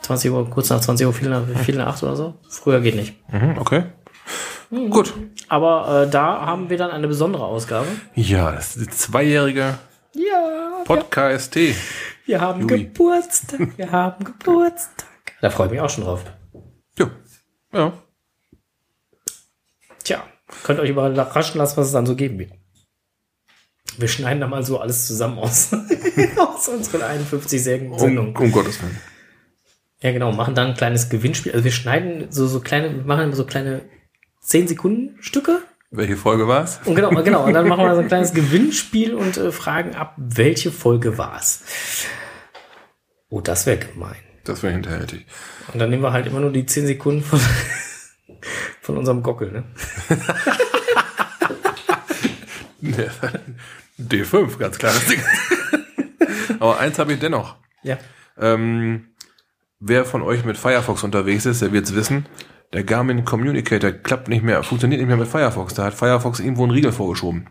20 Uhr, kurz nach 20 Uhr, viel nach 8 oder so. Früher geht nicht. Okay. Gut. Aber da haben wir dann eine besondere Ausgabe. Ja, das ist die 2-jährige... Ja. PodKst. Wir haben Geburtstag. Da freue ich mich auch schon drauf. Ja. Tja, könnt euch überraschen lassen, was es dann so geben wird. Wir schneiden da mal so alles zusammen aus. Aus unseren 51 Sendungen. Um Gottes Willen. Ja, genau. Machen dann ein kleines Gewinnspiel. Also wir schneiden wir machen immer so kleine 10-Sekunden-Stücke. Welche Folge war's? Und genau. Und dann machen wir so ein kleines Gewinnspiel und fragen ab, welche Folge war's. Oh, das wäre gemein. Das wäre hinterhältig. Und dann nehmen wir halt immer nur die 10 Sekunden von unserem Gockel, ne? D5, ganz klares Ding. Aber eins habe ich dennoch. Ja. Wer von euch mit Firefox unterwegs ist, der wird es wissen. Der Garmin Communicator klappt nicht mehr, funktioniert nicht mehr mit Firefox. Da hat Firefox irgendwo einen Riegel vorgeschoben.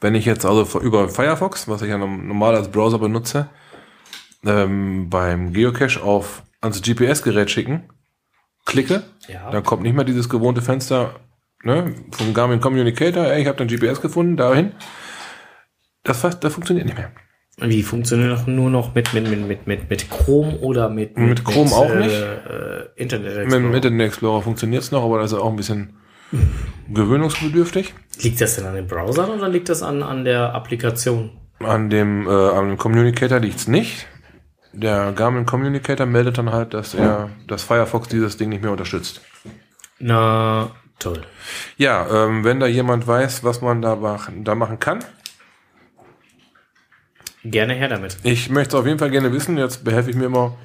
Wenn ich jetzt also über Firefox, was ich ja normal als Browser benutze, beim Geocache ans GPS-Gerät schicken, klicke, ja, dann kommt nicht mehr dieses gewohnte Fenster, ne, vom Garmin Communicator, ey, ich habe dann GPS gefunden, dahin. Das funktioniert nicht mehr. Wie funktioniert das nur noch mit Chrome oder mit Chrome auch nicht? Internet Explorer. Mit Internet Explorer funktioniert es noch, aber das ist auch ein bisschen gewöhnungsbedürftig. Liegt das denn an den Browsern oder liegt das an der Applikation? An dem Communicator liegt es nicht. Der Garmin Communicator meldet dann halt, dass Firefox dieses Ding nicht mehr unterstützt. Na, toll. Ja, wenn da jemand weiß, was man da machen kann, gerne her damit. Ich möchte es auf jeden Fall gerne wissen. Jetzt behelfe ich mir immer,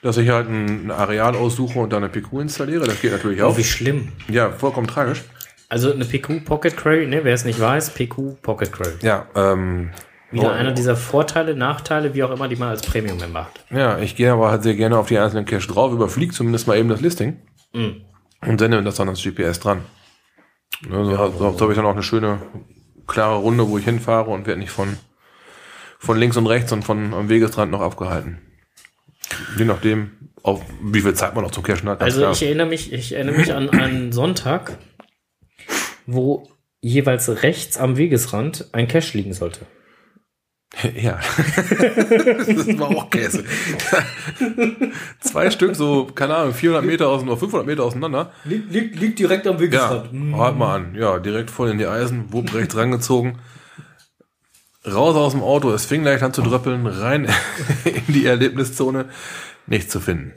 dass ich halt ein Areal aussuche und dann eine PQ installiere. Das geht natürlich auch. Oh, wie schlimm. Ja, vollkommen tragisch. Also eine PQ Pocket Query, ne, wer es nicht weiß, PQ Pocket Query. Ja, wieder einer dieser Vorteile, Nachteile, wie auch immer, die man als Premium-Member hat. Ja, ich gehe aber halt sehr gerne auf die einzelnen Cache drauf, überfliege zumindest mal eben das Listing und sende das dann ans GPS dran. Ne, so habe ich dann auch eine schöne, klare Runde, wo ich hinfahre und werde nicht von links und rechts und am Wegesrand noch abgehalten. Je nachdem, auf wie viel Zeit man noch zum Cachen hat. Also ich erinnere mich an einen Sonntag, wo jeweils rechts am Wegesrand ein Cache liegen sollte. Ja, das war auch Käse. 2 Stück, so, keine Ahnung, 400 Meter auseinander, 500 Meter auseinander. Liegt direkt am Wegesrand. Ja, halt mal an. Ja, direkt voll in die Eisen, wupp, rechts rangezogen. Raus aus dem Auto, es fing leicht an zu dröppeln, rein in die Erlebniszone, nichts zu finden.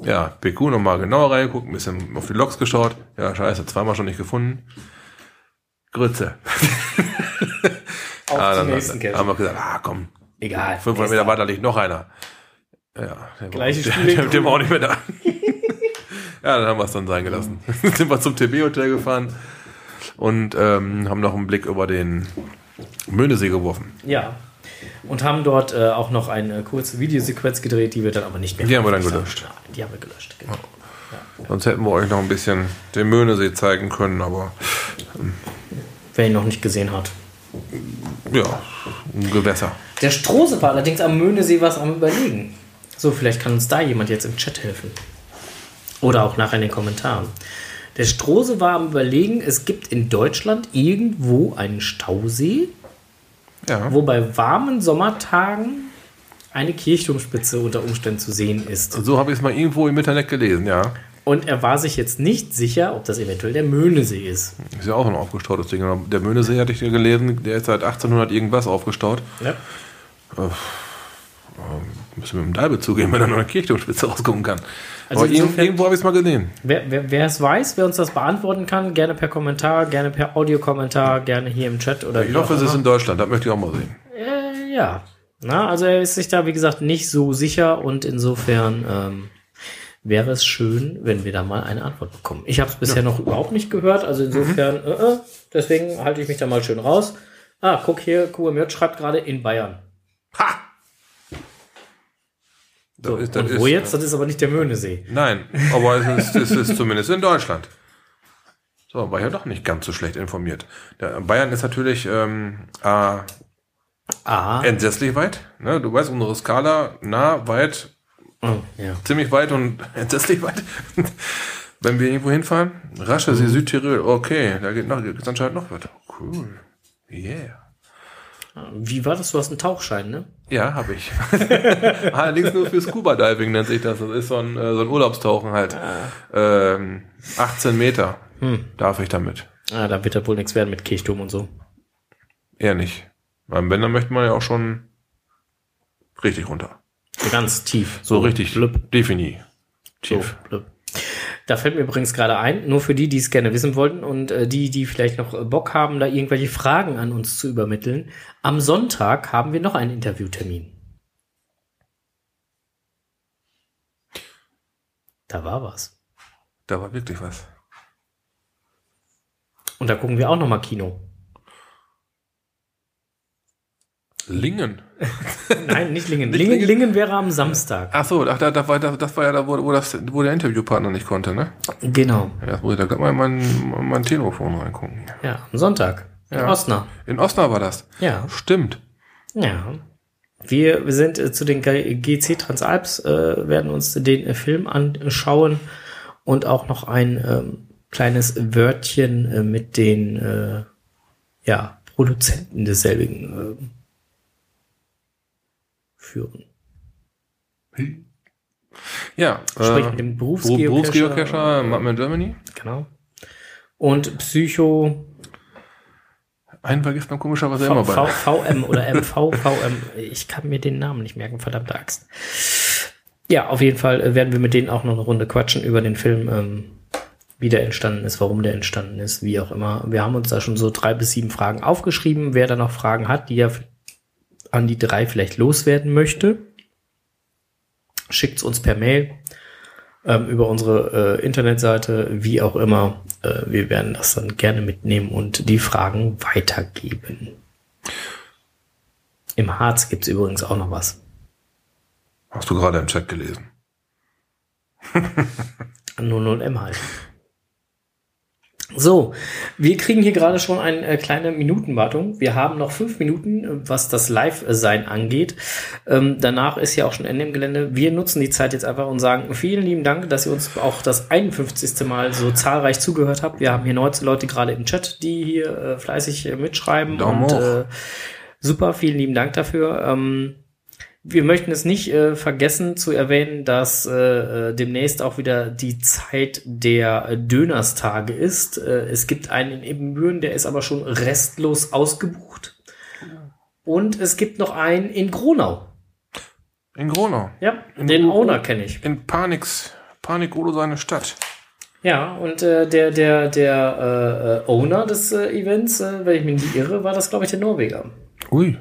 Ja, PQ nochmal genauer reingeguckt, ein bisschen auf die Logs geschaut. Ja, scheiße, zweimal schon nicht gefunden. Grütze. Auf den nächsten Cache. Haben wir gesagt, komm. Egal. 500 Meter weiter liegt noch einer. Ja, der war auch nicht mehr da. Ja, dann haben wir es dann sein gelassen. Sind wir zum TB-Hotel gefahren und haben noch einen Blick über den Möhnesee geworfen. Ja. Und haben dort auch noch eine kurze Videosequenz gedreht, die wir dann aber nicht mehr. Die haben wir dann gelöscht. Die haben wir gelöscht, genau. Ja. Sonst hätten wir euch noch ein bisschen den Möhnesee zeigen können, aber wer ihn noch nicht gesehen hat. Ja, ein Gewässer. Der Strose war allerdings am Möhnesee was am Überlegen. So, vielleicht kann uns da jemand jetzt im Chat helfen. Oder auch nachher in den Kommentaren. Der Strose war am Überlegen, es gibt in Deutschland irgendwo einen Stausee, ja, wo bei warmen Sommertagen eine Kirchturmspitze unter Umständen zu sehen ist. So habe ich es mal irgendwo im Internet gelesen, ja. Und er war sich jetzt nicht sicher, ob das eventuell der Möhnesee ist. Ist ja auch ein aufgestautes Ding. Der Möhnesee, hatte ich ja gelesen, der ist seit 1800 irgendwas aufgestaut. Ja. Müssen wir mit dem Dalbe zugehen, wenn er noch eine Kirchturmspitze rausgucken kann. Also aber irgendwo habe ich es mal gesehen. Wer es weiß, wer uns das beantworten kann, gerne per Kommentar, gerne per Audiokommentar, gerne hier im Chat. Oder ich hoffe, es ist in Deutschland, das möchte ich auch mal sehen. Ja. Na, also er ist sich da, wie gesagt, nicht so sicher und insofern wäre es schön, wenn wir da mal eine Antwort bekommen. Ich habe es bisher noch überhaupt nicht gehört, also insofern, deswegen halte ich mich da mal schön raus. Ah, guck hier, QMJ schreibt gerade in Bayern. Ha! So, und wo jetzt? Das ist aber nicht der Möhnesee. Nein, aber es ist zumindest in Deutschland. So, war ich ja doch nicht ganz so schlecht informiert. Bayern ist natürlich entsetzlich weit. Ne? Du weißt, unsere Skala nah, weit, ziemlich weit und entsetzlich weit. Wenn wir irgendwo hinfahren, Raschelsee, Südtirol, okay, da geht anscheinend noch weiter. Cool. Yeah. Wie war das? Du hast einen Tauchschein, ne? Ja, habe ich. Allerdings nur für Scuba-Diving nennt sich das. Das ist so ein Urlaubstauchen halt. 18 Meter darf ich damit. Da wird ja wohl nichts werden mit Kirchturm und so. eher nicht. Beim Bänder möchte man ja auch schon richtig runter. Ganz tief. So richtig. Blöb. Definitiv. Tief. So, da fällt mir übrigens gerade ein, nur für die, die es gerne wissen wollten und die, die vielleicht noch Bock haben, da irgendwelche Fragen an uns zu übermitteln. Am Sonntag haben wir noch einen Interviewtermin. Da war was. Da war wirklich was. Und da gucken wir auch nochmal Kino. Lingen? Nein, nicht Lingen. Nicht Lingen. Lingen wäre am Samstag. Ach so, ach, das war ja da, wo der Interviewpartner nicht konnte, ne? Genau. Ja, das muss ich da gerade mal in mein Telefon reingucken. Ja, am Sonntag. Ja. In Osnabrück. In Osnabrück war das. Ja. Stimmt. Ja. Wir sind zu den GC Transalps, werden uns den Film anschauen und auch noch ein kleines Wörtchen mit den Produzenten desselbigen führen. Ja. Sprich mit dem Berufsgeocacher Made in Germany. Genau. Und Psycho. Einen vergisst man komischerweise immer bei. VM oder MV. Ich kann mir den Namen nicht merken, verdammte Axt. Ja, auf jeden Fall werden wir mit denen auch noch eine Runde quatschen über den Film, wie der entstanden ist, warum der entstanden ist, wie auch immer. Wir haben uns da schon so 3 bis 7 Fragen aufgeschrieben. Wer da noch Fragen hat, die er an die 3 vielleicht loswerden möchte, schickt es uns per Mail über unsere Internetseite, wie auch immer. Wir werden das dann gerne mitnehmen und die Fragen weitergeben. Im Harz gibt es übrigens auch noch was. Hast du gerade im Chat gelesen? 00M halt. So, wir kriegen hier gerade schon eine kleine Minutenwartung. Wir haben noch 5 Minuten, was das Live-Sein angeht. Danach ist ja auch schon Ende im Gelände. Wir nutzen die Zeit jetzt einfach und sagen vielen lieben Dank, dass ihr uns auch das 51. Mal so zahlreich zugehört habt. Wir haben hier 19 Leute gerade im Chat, die hier fleißig mitschreiben. Daumen und hoch. Super, vielen lieben Dank dafür. Wir möchten es nicht vergessen zu erwähnen, dass demnächst auch wieder die Zeit der Dönerstage ist. Es gibt einen in Ebenbüren, der ist aber schon restlos ausgebucht. Und es gibt noch einen in Gronau. In Gronau? Ja, den Owner kenne ich. In Panik-Odo seine Stadt. Ja, und der Owner des Events, wenn ich mich nicht irre, war das, glaube ich, der Norweger. Ui.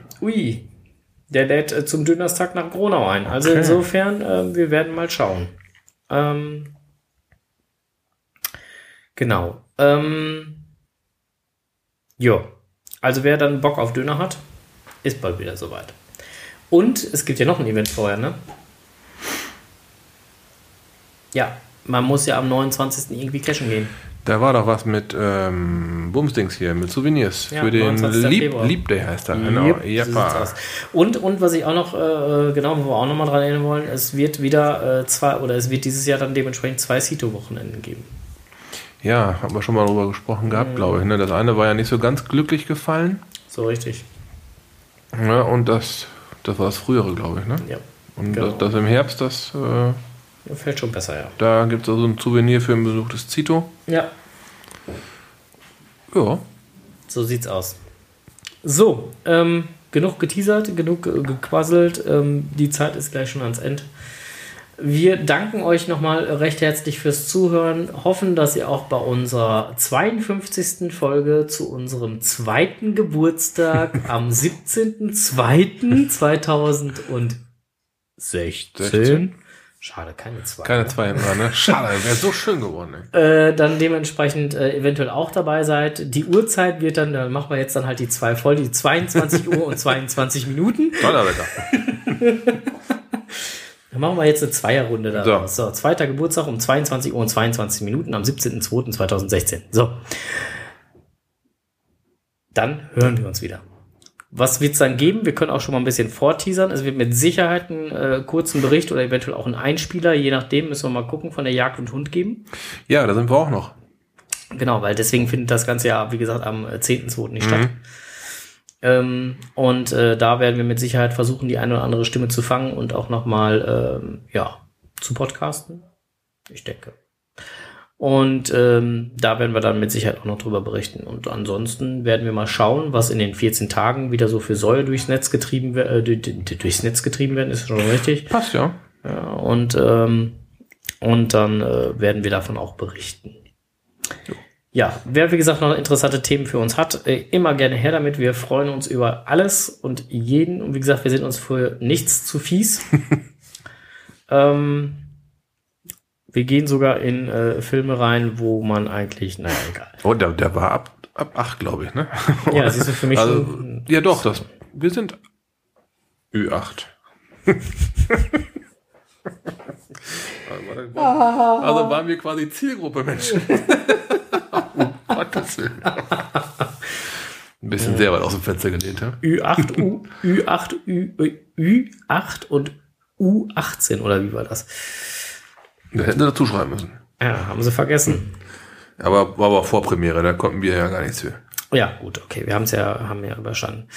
Der lädt zum Dönerstag nach Gronau ein. Also okay. Insofern, wir werden mal schauen. Genau. Jo. Also wer dann Bock auf Döner hat, ist bald wieder soweit. Und es gibt ja noch ein Event vorher, ne? Ja, man muss ja am 29. irgendwie cashen gehen. Da war doch was mit Bumsdings hier, mit Souvenirs. Ja, für den Leap Day heißt er. Genau. Yep, so und was ich auch noch, wo wir auch nochmal dran erinnern wollen, es wird wieder es wird dieses Jahr dann dementsprechend 2 Sito-Wochenenden geben. Ja, haben wir schon mal darüber gesprochen gehabt, glaube ich. Ne? Das eine war ja nicht so ganz glücklich gefallen. So richtig. Ja, und das war das frühere, glaube ich. Ne? Ja. Und genau. das im Herbst, das... fällt schon besser, ja. Da gibt es also ein Souvenir für den Besuch des Zito. Ja. Ja. So sieht's aus. So, genug geteasert, genug gequasselt. Die Zeit ist gleich schon ans Ende. Wir danken euch nochmal recht herzlich fürs Zuhören. Hoffen, dass ihr auch bei unserer 52. Folge zu unserem 2. Geburtstag am 17.02.2016 Schade, keine 2. Keine 2 immer, ne? Schade, wäre so schön geworden. Dann dementsprechend eventuell auch dabei seid. Die Uhrzeit wird dann, da machen wir jetzt dann halt die 2 voll, die 22 Uhr und 22 Minuten. Donnerwetter. Dann machen wir jetzt eine 2er-Runde daraus. So, 2. Geburtstag um 22 Uhr und 22 Minuten am 17.02.2016. So. Dann hören wir uns wieder. Was wird es dann geben? Wir können auch schon mal ein bisschen vorteasern. Es wird mit Sicherheit einen kurzen Bericht oder eventuell auch einen Einspieler, je nachdem, müssen wir mal gucken, von der Jagd und Hund geben. Ja, da sind wir auch noch. Genau, weil deswegen findet das Ganze ja, wie gesagt, am 10.2. nicht statt. Da werden wir mit Sicherheit versuchen, die eine oder andere Stimme zu fangen und auch nochmal zu podcasten. Ich denke. Und da werden wir dann mit Sicherheit auch noch drüber berichten. Und ansonsten werden wir mal schauen, was in den 14 Tagen wieder so für Säue durchs Netz getrieben werden, ist schon richtig. Passt ja. Ja, und dann werden wir davon auch berichten. So. Ja, wer wie gesagt noch interessante Themen für uns hat, immer gerne her damit. Wir freuen uns über alles und jeden. Und wie gesagt, wir sind uns für nichts zu fies. Wir gehen sogar in Filme rein, wo man eigentlich, naja, egal. Oh, der war ab 8, glaube ich, ne? Ja, siehst du für mich also, schon. Ja, doch, wir sind Ü8. Also waren wir quasi Zielgruppe Menschen. Um Gottes Willen. Ein bisschen sehr weit aus dem Fenster gelehnt, ja? Ü8 und U18, oder wie war das? Wir hätten dazu schreiben müssen. Ja, haben sie vergessen. Aber war aber Vorpremiere, da konnten wir ja gar nichts für. Ja, gut, okay, wir haben ja überstanden.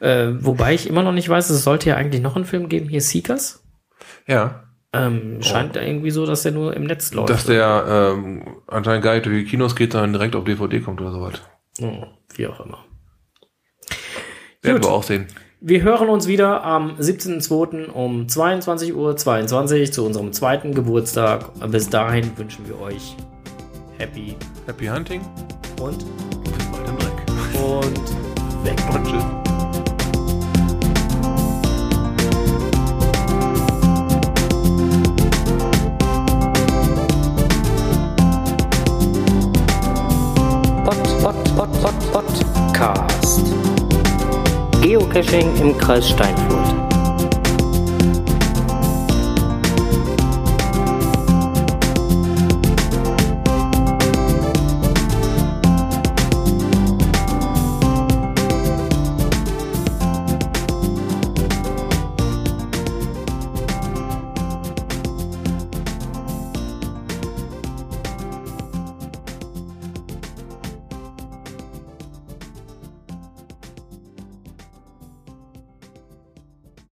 Hm. Wobei ich immer noch nicht weiß, es sollte ja eigentlich noch einen Film geben, hier Seekers. Ja. Scheint irgendwie so, dass der nur im Netz läuft. Dass der anscheinend gar nicht durch die Kinos geht, sondern direkt auf DVD kommt oder sowas. Oh, wie auch immer. Werden wir auch sehen. Wir hören uns wieder am 17.02. um 22:22 Uhr zu unserem zweiten Geburtstag. Bis dahin wünschen wir euch Happy Hunting und weg und tschüss. Geocaching im Kreis Steinfurt.